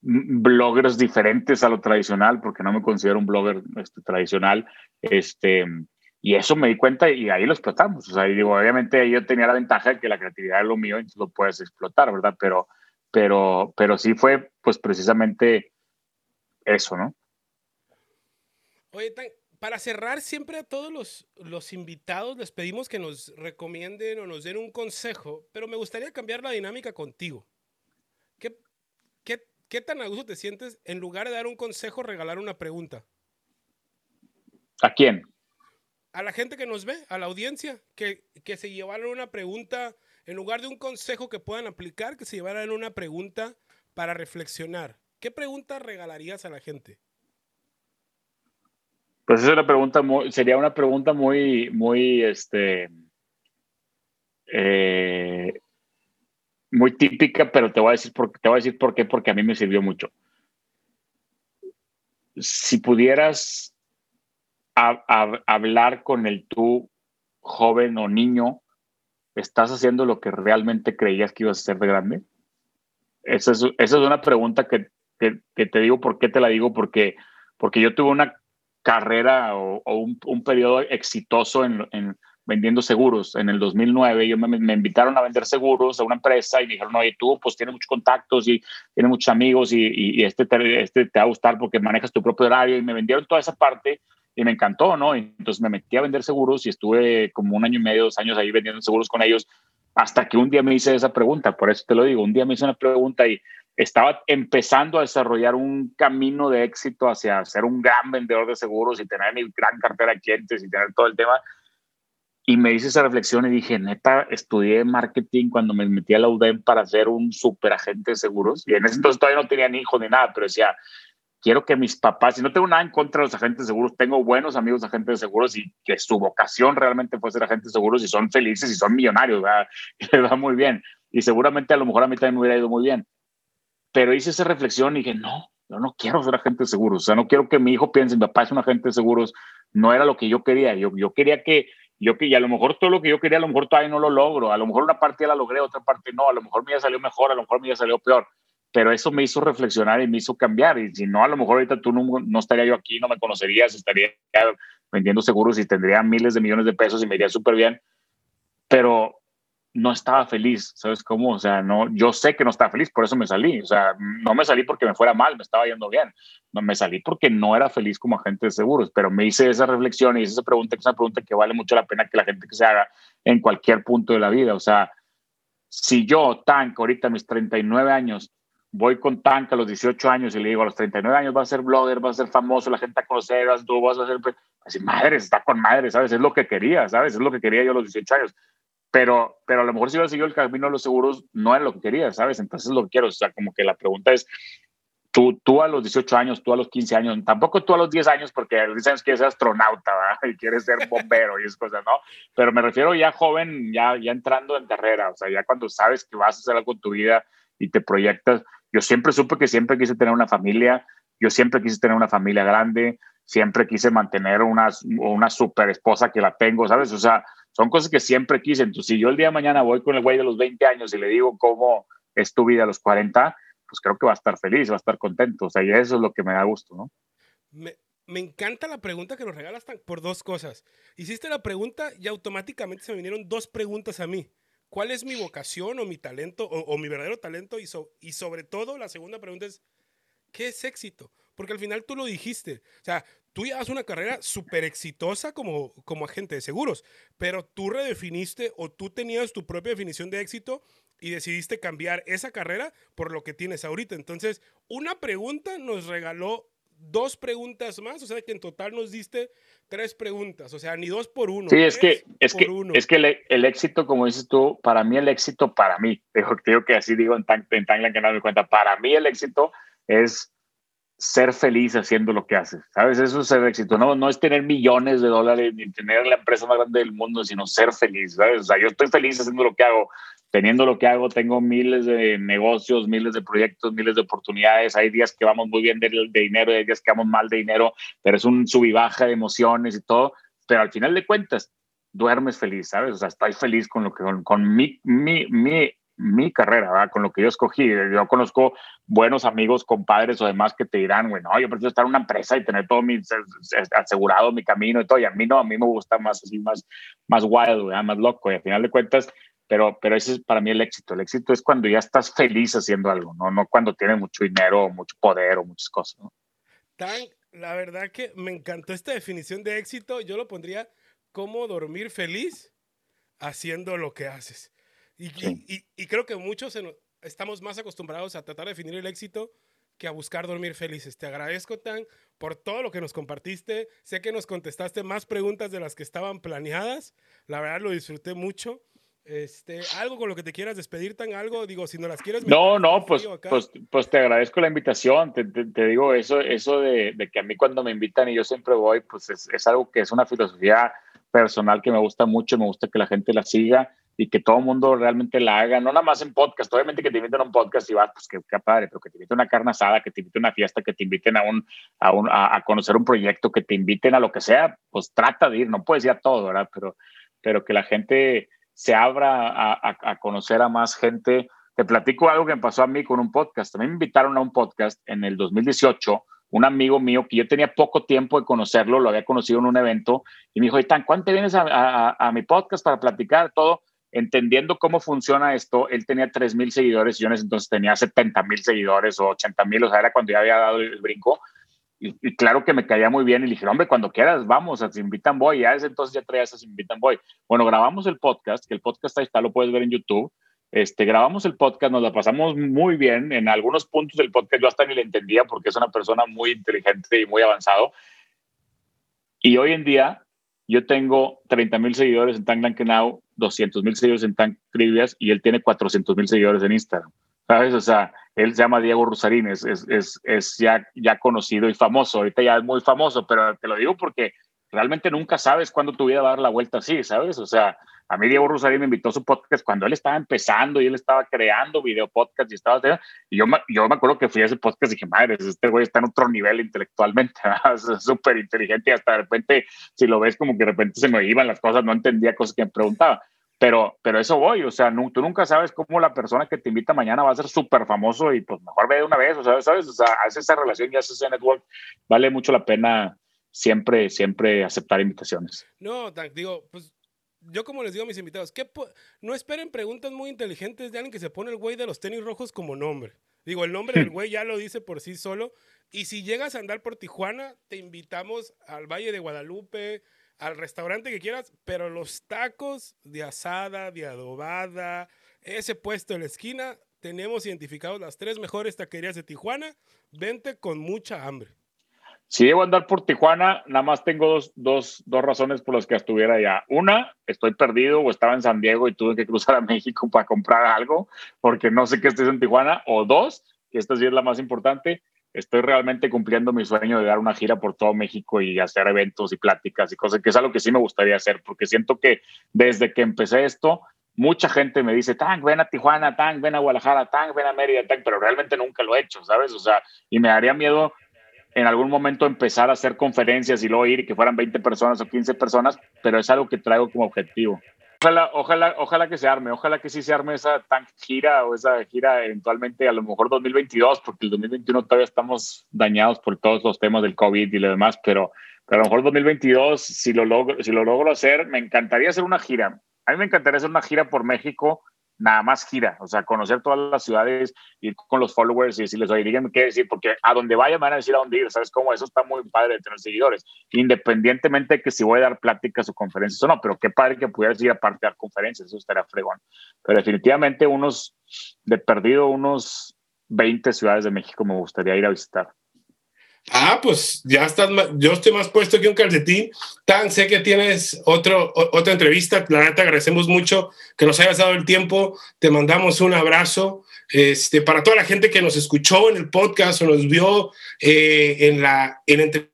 bloggers diferentes a lo tradicional, porque no me considero un blogger este, tradicional, este, y eso me di cuenta y ahí lo explotamos. O sea, y digo, obviamente yo tenía la ventaja de que la creatividad es lo mío y tú lo puedes explotar, ¿verdad? Pero, pero, pero sí fue, pues, precisamente eso, ¿no? Oye, Tank, para cerrar, siempre a todos los, los invitados les pedimos que nos recomienden o nos den un consejo, pero me gustaría cambiar la dinámica contigo. ¿Qué, qué, qué tan a gusto te sientes en lugar de dar un consejo, regalar una pregunta? ¿A quién? A la gente que nos ve, a la audiencia, que, que se llevaran una pregunta, en lugar de un consejo que puedan aplicar, que se llevaran una pregunta para reflexionar. ¿Qué pregunta regalarías a la gente? Pues esa es una pregunta muy, sería una pregunta muy, muy, este, eh, muy típica, pero te voy a decir por, te voy a decir por qué, porque a mí me sirvió mucho. Si pudieras a, a, hablar con el tú, joven o niño, ¿estás haciendo lo que realmente creías que ibas a hacer de grande? Esa es, esa es una pregunta que, que, que te digo, ¿por qué te la digo? Porque, porque yo tuve una carrera o, o un, un periodo exitoso en, en vendiendo seguros. En el dos mil nueve yo me, me invitaron a vender seguros a una empresa y me dijeron, oye, tú pues tienes muchos contactos y tienes muchos amigos y, y, y este, te, este te va a gustar porque manejas tu propio horario, y me vendieron toda esa parte y me encantó, ¿no? Y entonces me metí a vender seguros y estuve como un año y medio, dos años ahí vendiendo seguros con ellos, hasta que un día me hice esa pregunta. Por eso te lo digo, un día me hice una pregunta y estaba empezando a desarrollar un camino de éxito hacia ser un gran vendedor de seguros y tener mi gran cartera de clientes y tener todo el tema. Y me hice esa reflexión y dije, neta, estudié marketing cuando me metí a la U D E M para ser un super agente de seguros. Y en ese entonces todavía no tenía ni hijo ni nada, pero decía, quiero que mis papás, y no tengo nada en contra de los agentes de seguros, tengo buenos amigos de agentes de seguros y que su vocación realmente fue ser agentes de seguros y son felices y son millonarios, ¿verdad? Y les va muy bien. Y seguramente a lo mejor a mí también me hubiera ido muy bien. Pero hice esa reflexión y dije, no, yo no quiero ser agente de seguros. O sea, no quiero que mi hijo piense, mi papá es un agente de seguros. No era lo que yo quería. Yo, yo quería que, yo que, y a lo mejor todo lo que yo quería, a lo mejor todavía no lo logro. A lo mejor una parte ya la logré, otra parte no. A lo mejor me ya salió mejor, a lo mejor me ya salió peor. Pero eso me hizo reflexionar y me hizo cambiar. Y si no, a lo mejor ahorita tú no, no estaría yo aquí, no me conocerías, estaría vendiendo seguros y tendría miles de millones de pesos y me iría súper bien. Pero no estaba feliz, ¿sabes cómo? O sea, no, yo sé que no estaba feliz, por eso me salí. O sea, no me salí porque me fuera mal, me estaba yendo bien. No, me salí porque no era feliz como agente de seguros, pero me hice esa reflexión y hice esa pregunta, que es una pregunta que vale mucho la pena que la gente que se haga en cualquier punto de la vida. O sea, si yo, Tank, ahorita a mis treinta y nueve años, voy con Tank a los dieciocho años y le digo, a los treinta y nueve años vas a ser blogger, vas a ser famoso, la gente a conocer, vas, tú vas a ser... Así, madre, está con madre, ¿sabes? Es lo que quería, ¿sabes? Es lo que quería yo a los dieciocho años. Pero, pero a lo mejor si hubiera seguido el camino de los seguros, no era lo que quería, ¿sabes? Entonces lo que quiero, o sea, como que la pregunta es, tú, tú a los dieciocho años, tú a los quince años, tampoco tú a los diez años, porque a los diez años quieres ser astronauta, ¿verdad? Y quieres ser bombero y esas cosas, ¿no? Pero me refiero ya joven, ya, ya entrando en carrera, o sea, ya cuando sabes que vas a hacer algo con tu vida y te proyectas. Yo siempre supe que siempre quise tener una familia, yo siempre quise tener una familia grande, siempre quise mantener una, una super esposa que la tengo, ¿sabes? O sea, son cosas que siempre quise. Entonces, si yo el día de mañana voy con el güey de los veinte años y le digo cómo es tu vida a los cuarenta, pues creo que va a estar feliz, va a estar contento. O sea, y eso es lo que me da gusto, ¿no? Me, me encanta la pregunta que nos regalas, Tank, por dos cosas. Hiciste la pregunta y automáticamente se me vinieron dos preguntas a mí. ¿Cuál es mi vocación o mi talento o, o mi verdadero talento? Y, so, y sobre todo, la segunda pregunta es, ¿qué es éxito? Porque al final tú lo dijiste. O sea, tú llevas una carrera súper exitosa como, como agente de seguros, pero tú redefiniste o tú tenías tu propia definición de éxito y decidiste cambiar esa carrera por lo que tienes ahorita. Entonces, una pregunta nos regaló dos preguntas más, o sea que en total nos diste tres preguntas, o sea, ni dos por uno. Sí, es que, es que, es que el, el éxito, como dices tú, para mí el éxito, para mí, digo, digo que así digo en Tank Lankenau, que no me cuenta, para mí el éxito es ser feliz haciendo lo que haces, ¿sabes? Eso es ser éxito. No, no es tener millones de dólares ni tener la empresa más grande del mundo, sino ser feliz, ¿sabes? O sea, yo estoy feliz haciendo lo que hago, teniendo lo que hago, tengo miles de negocios, miles de proyectos, miles de oportunidades. Hay días que vamos muy bien de, de dinero, hay días que vamos mal de dinero, pero es un sub y baja de emociones y todo. Pero al final de cuentas, duermes feliz, ¿sabes? O sea, estoy feliz con lo que, con, con mi, mi, mi, mi carrera, ¿verdad? Con lo que yo escogí. Yo conozco buenos amigos, compadres o demás que te dirán, bueno, yo prefiero estar en una empresa y tener todo mi asegurado, mi camino y todo, y a mí no, a mí me gusta más así, más, más wild, ¿verdad? Más loco, y al final de cuentas, pero, pero ese es para mí el éxito. El éxito es cuando ya estás feliz haciendo algo, no, no cuando tienes mucho dinero o mucho poder o muchas cosas, ¿no? Tank, la verdad que me encantó esta definición de éxito. Yo lo pondría como dormir feliz haciendo lo que haces. Y, sí. y, y, y creo que muchos se nos, estamos más acostumbrados a tratar de definir el éxito que a buscar dormir felices. Te agradezco, Tank, por todo lo que nos compartiste. Sé que nos contestaste más preguntas de las que estaban planeadas. La verdad, lo disfruté mucho. Este, algo con lo que te quieras despedir, Tank, algo, digo, si no las quieres... No, no, pues, pues, pues te agradezco la invitación. Te, te, te digo, eso, eso de, de que a mí cuando me invitan y yo siempre voy, pues es, es algo que es una filosofía personal que me gusta mucho, me gusta que la gente la siga y que todo el mundo realmente la haga, no nada más en podcast. Obviamente que te inviten a un podcast y vas, pues qué, qué padre, pero que te inviten a una carne asada, que te inviten a una fiesta, que te inviten a, un, a, un, a conocer un proyecto, que te inviten a lo que sea, pues trata de ir, no puedes ir a todo, ¿verdad? Pero, pero que la gente se abra a, a, a conocer a más gente. Te platico algo que me pasó a mí con un podcast. También me invitaron a un podcast en el dos mil dieciocho, un amigo mío que yo tenía poco tiempo de conocerlo, lo había conocido en un evento, y me dijo, Tank, ¿cuándo te vienes a, a, a mi podcast para platicar todo? Entendiendo cómo funciona esto, él tenía tres mil seguidores, yo en ese entonces tenía setenta mil seguidores o ochenta mil, o sea, era cuando ya había dado el brinco, y, y claro que me caía muy bien, y le dije, hombre, cuando quieras, vamos, a Se Invitan Boy, ya ese entonces ya traía esas Se Invitan Boy. Bueno, grabamos el podcast, que el podcast ahí está, lo puedes ver en YouTube, este, grabamos el podcast, nos la pasamos muy bien, en algunos puntos del podcast yo hasta ni le entendía, porque es una persona muy inteligente y muy avanzado, y hoy en día yo tengo treinta mil seguidores en Tank Lankenau, doscientos mil seguidores en Tank Trivias, y él tiene cuatrocientos mil seguidores en Instagram, ¿sabes? O sea, él se llama Diego Ruzarín, es, es, es, es ya, ya conocido y famoso, ahorita ya es muy famoso, pero te lo digo porque realmente nunca sabes cuándo tu vida va a dar la vuelta así, ¿sabes? O sea, a mí Diego Ruzarín me invitó a su podcast cuando él estaba empezando y él estaba creando video podcast y estaba... Y yo me, yo me acuerdo que fui a ese podcast y dije, madre, este güey está en otro nivel intelectualmente, es súper inteligente y hasta de repente, si lo ves, como que de repente se me iban las cosas, no entendía cosas que me preguntaba. Pero, pero eso voy, o sea, no, tú nunca sabes cómo la persona que te invita mañana va a ser súper famoso y pues mejor ve de una vez, o sea, ¿sabes? O sea, haces esa relación y haces ese network, vale mucho la pena siempre, siempre aceptar invitaciones. No, Tank, digo, pues yo como les digo a mis invitados, ¿qué no esperen preguntas muy inteligentes de alguien que se pone el güey de los tenis rojos como nombre. Digo, el nombre del güey ya lo dice por sí solo. Y si llegas a andar por Tijuana, te invitamos al Valle de Guadalupe, al restaurante que quieras, pero los tacos de asada, de adobada, ese puesto en la esquina, tenemos identificados las tres mejores taquerías de Tijuana. Vente con mucha hambre. Si debo andar por Tijuana, nada más tengo dos, dos, dos razones por las que estuviera allá. Una, estoy perdido o estaba en San Diego y tuve que cruzar a México para comprar algo porque no sé qué estés en Tijuana. O dos, que esta sí es la más importante, estoy realmente cumpliendo mi sueño de dar una gira por todo México y hacer eventos y pláticas y cosas, que es algo que sí me gustaría hacer porque siento que desde que empecé esto, mucha gente me dice, Tank, ven a Tijuana, Tank, ven a Guadalajara, Tank, ven a Mérida, Tank, pero realmente nunca lo he hecho, ¿sabes? O sea, y me daría miedo en algún momento empezar a hacer conferencias y luego ir, que fueran veinte personas o quince personas, pero es algo que traigo como objetivo. Ojalá, ojalá, ojalá que se arme, ojalá que sí se arme esa Tank gira o esa gira eventualmente, a lo mejor dos mil veintidós, porque el dos mil veintiuno todavía estamos dañados por todos los temas del COVID y lo demás, pero, pero a lo mejor dos mil veintidós, si lo logro, si lo logro hacer, me encantaría hacer una gira. A mí me encantaría hacer una gira por México, nada más gira, o sea, conocer todas las ciudades, ir con los followers y decirles, oye, díganme qué decir, porque a donde vaya me van a decir a dónde ir, ¿sabes cómo? Eso está muy padre de tener seguidores, independientemente de que si voy a dar pláticas o conferencias o no, pero qué padre que pudieras ir aparte a dar conferencias, eso estaría fregón. Pero definitivamente unos, de perdido, unos veinte ciudades de México me gustaría ir a visitar. Ah, pues ya estás más, yo estoy más puesto que un calcetín. Tan, sé que tienes otro, o, otra entrevista. La verdad, te agradecemos mucho que nos hayas dado el tiempo. Te mandamos un abrazo. Este, para toda la gente que nos escuchó en el podcast o nos vio eh, en la en entrevista.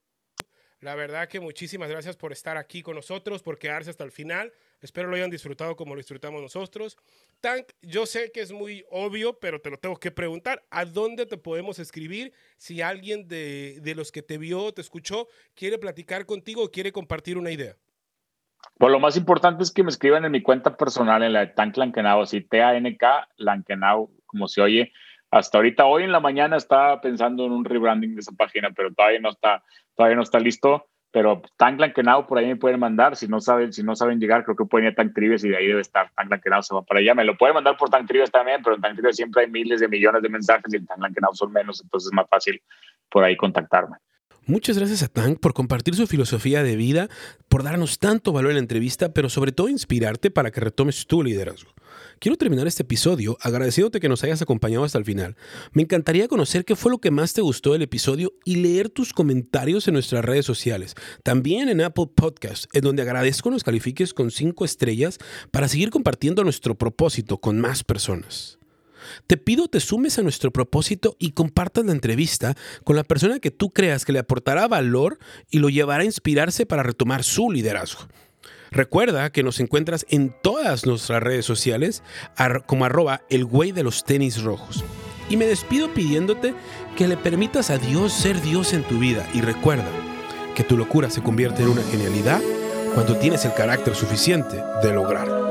La verdad que muchísimas gracias por estar aquí con nosotros, por quedarse hasta el final. Espero lo hayan disfrutado como lo disfrutamos nosotros. Tank, yo sé que es muy obvio, pero te lo tengo que preguntar. ¿A dónde te podemos escribir si alguien de, de los que te vio, te escuchó, quiere platicar contigo o quiere compartir una idea? Pues lo más importante es que me escriban en mi cuenta personal, en la de Tank Lankenau, así T A N K Lankenau, como se oye. Hasta ahorita, hoy en la mañana estaba pensando en un rebranding de esa página, pero todavía no está, todavía no está listo. Pero Tank Lankenau, por ahí me pueden mandar. Si no saben, si no saben llegar, creo que pueden ir a Tank Trivias y de ahí debe estar. Tank Lankenau se va para allá. Me lo pueden mandar por Tank Trivias también, pero en Tank Trivias siempre hay miles de millones de mensajes y en Tank Lankenau son menos, entonces es más fácil por ahí contactarme. Muchas gracias a Tank por compartir su filosofía de vida, por darnos tanto valor en la entrevista, pero sobre todo inspirarte para que retomes tu liderazgo. Quiero terminar este episodio agradeciéndote que nos hayas acompañado hasta el final. Me encantaría conocer qué fue lo que más te gustó del episodio y leer tus comentarios en nuestras redes sociales. También en Apple Podcasts, en donde agradezco nos califiques con cinco estrellas para seguir compartiendo nuestro propósito con más personas. Te pido te sumes a nuestro propósito y compartas la entrevista con la persona que tú creas que le aportará valor y lo llevará a inspirarse para retomar su liderazgo. Recuerda que nos encuentras en todas nuestras redes sociales como arroba el güey de los tenis rojos. Y me despido pidiéndote que le permitas a Dios ser Dios en tu vida. Y recuerda que tu locura se convierte en una genialidad cuando tienes el carácter suficiente de lograrlo.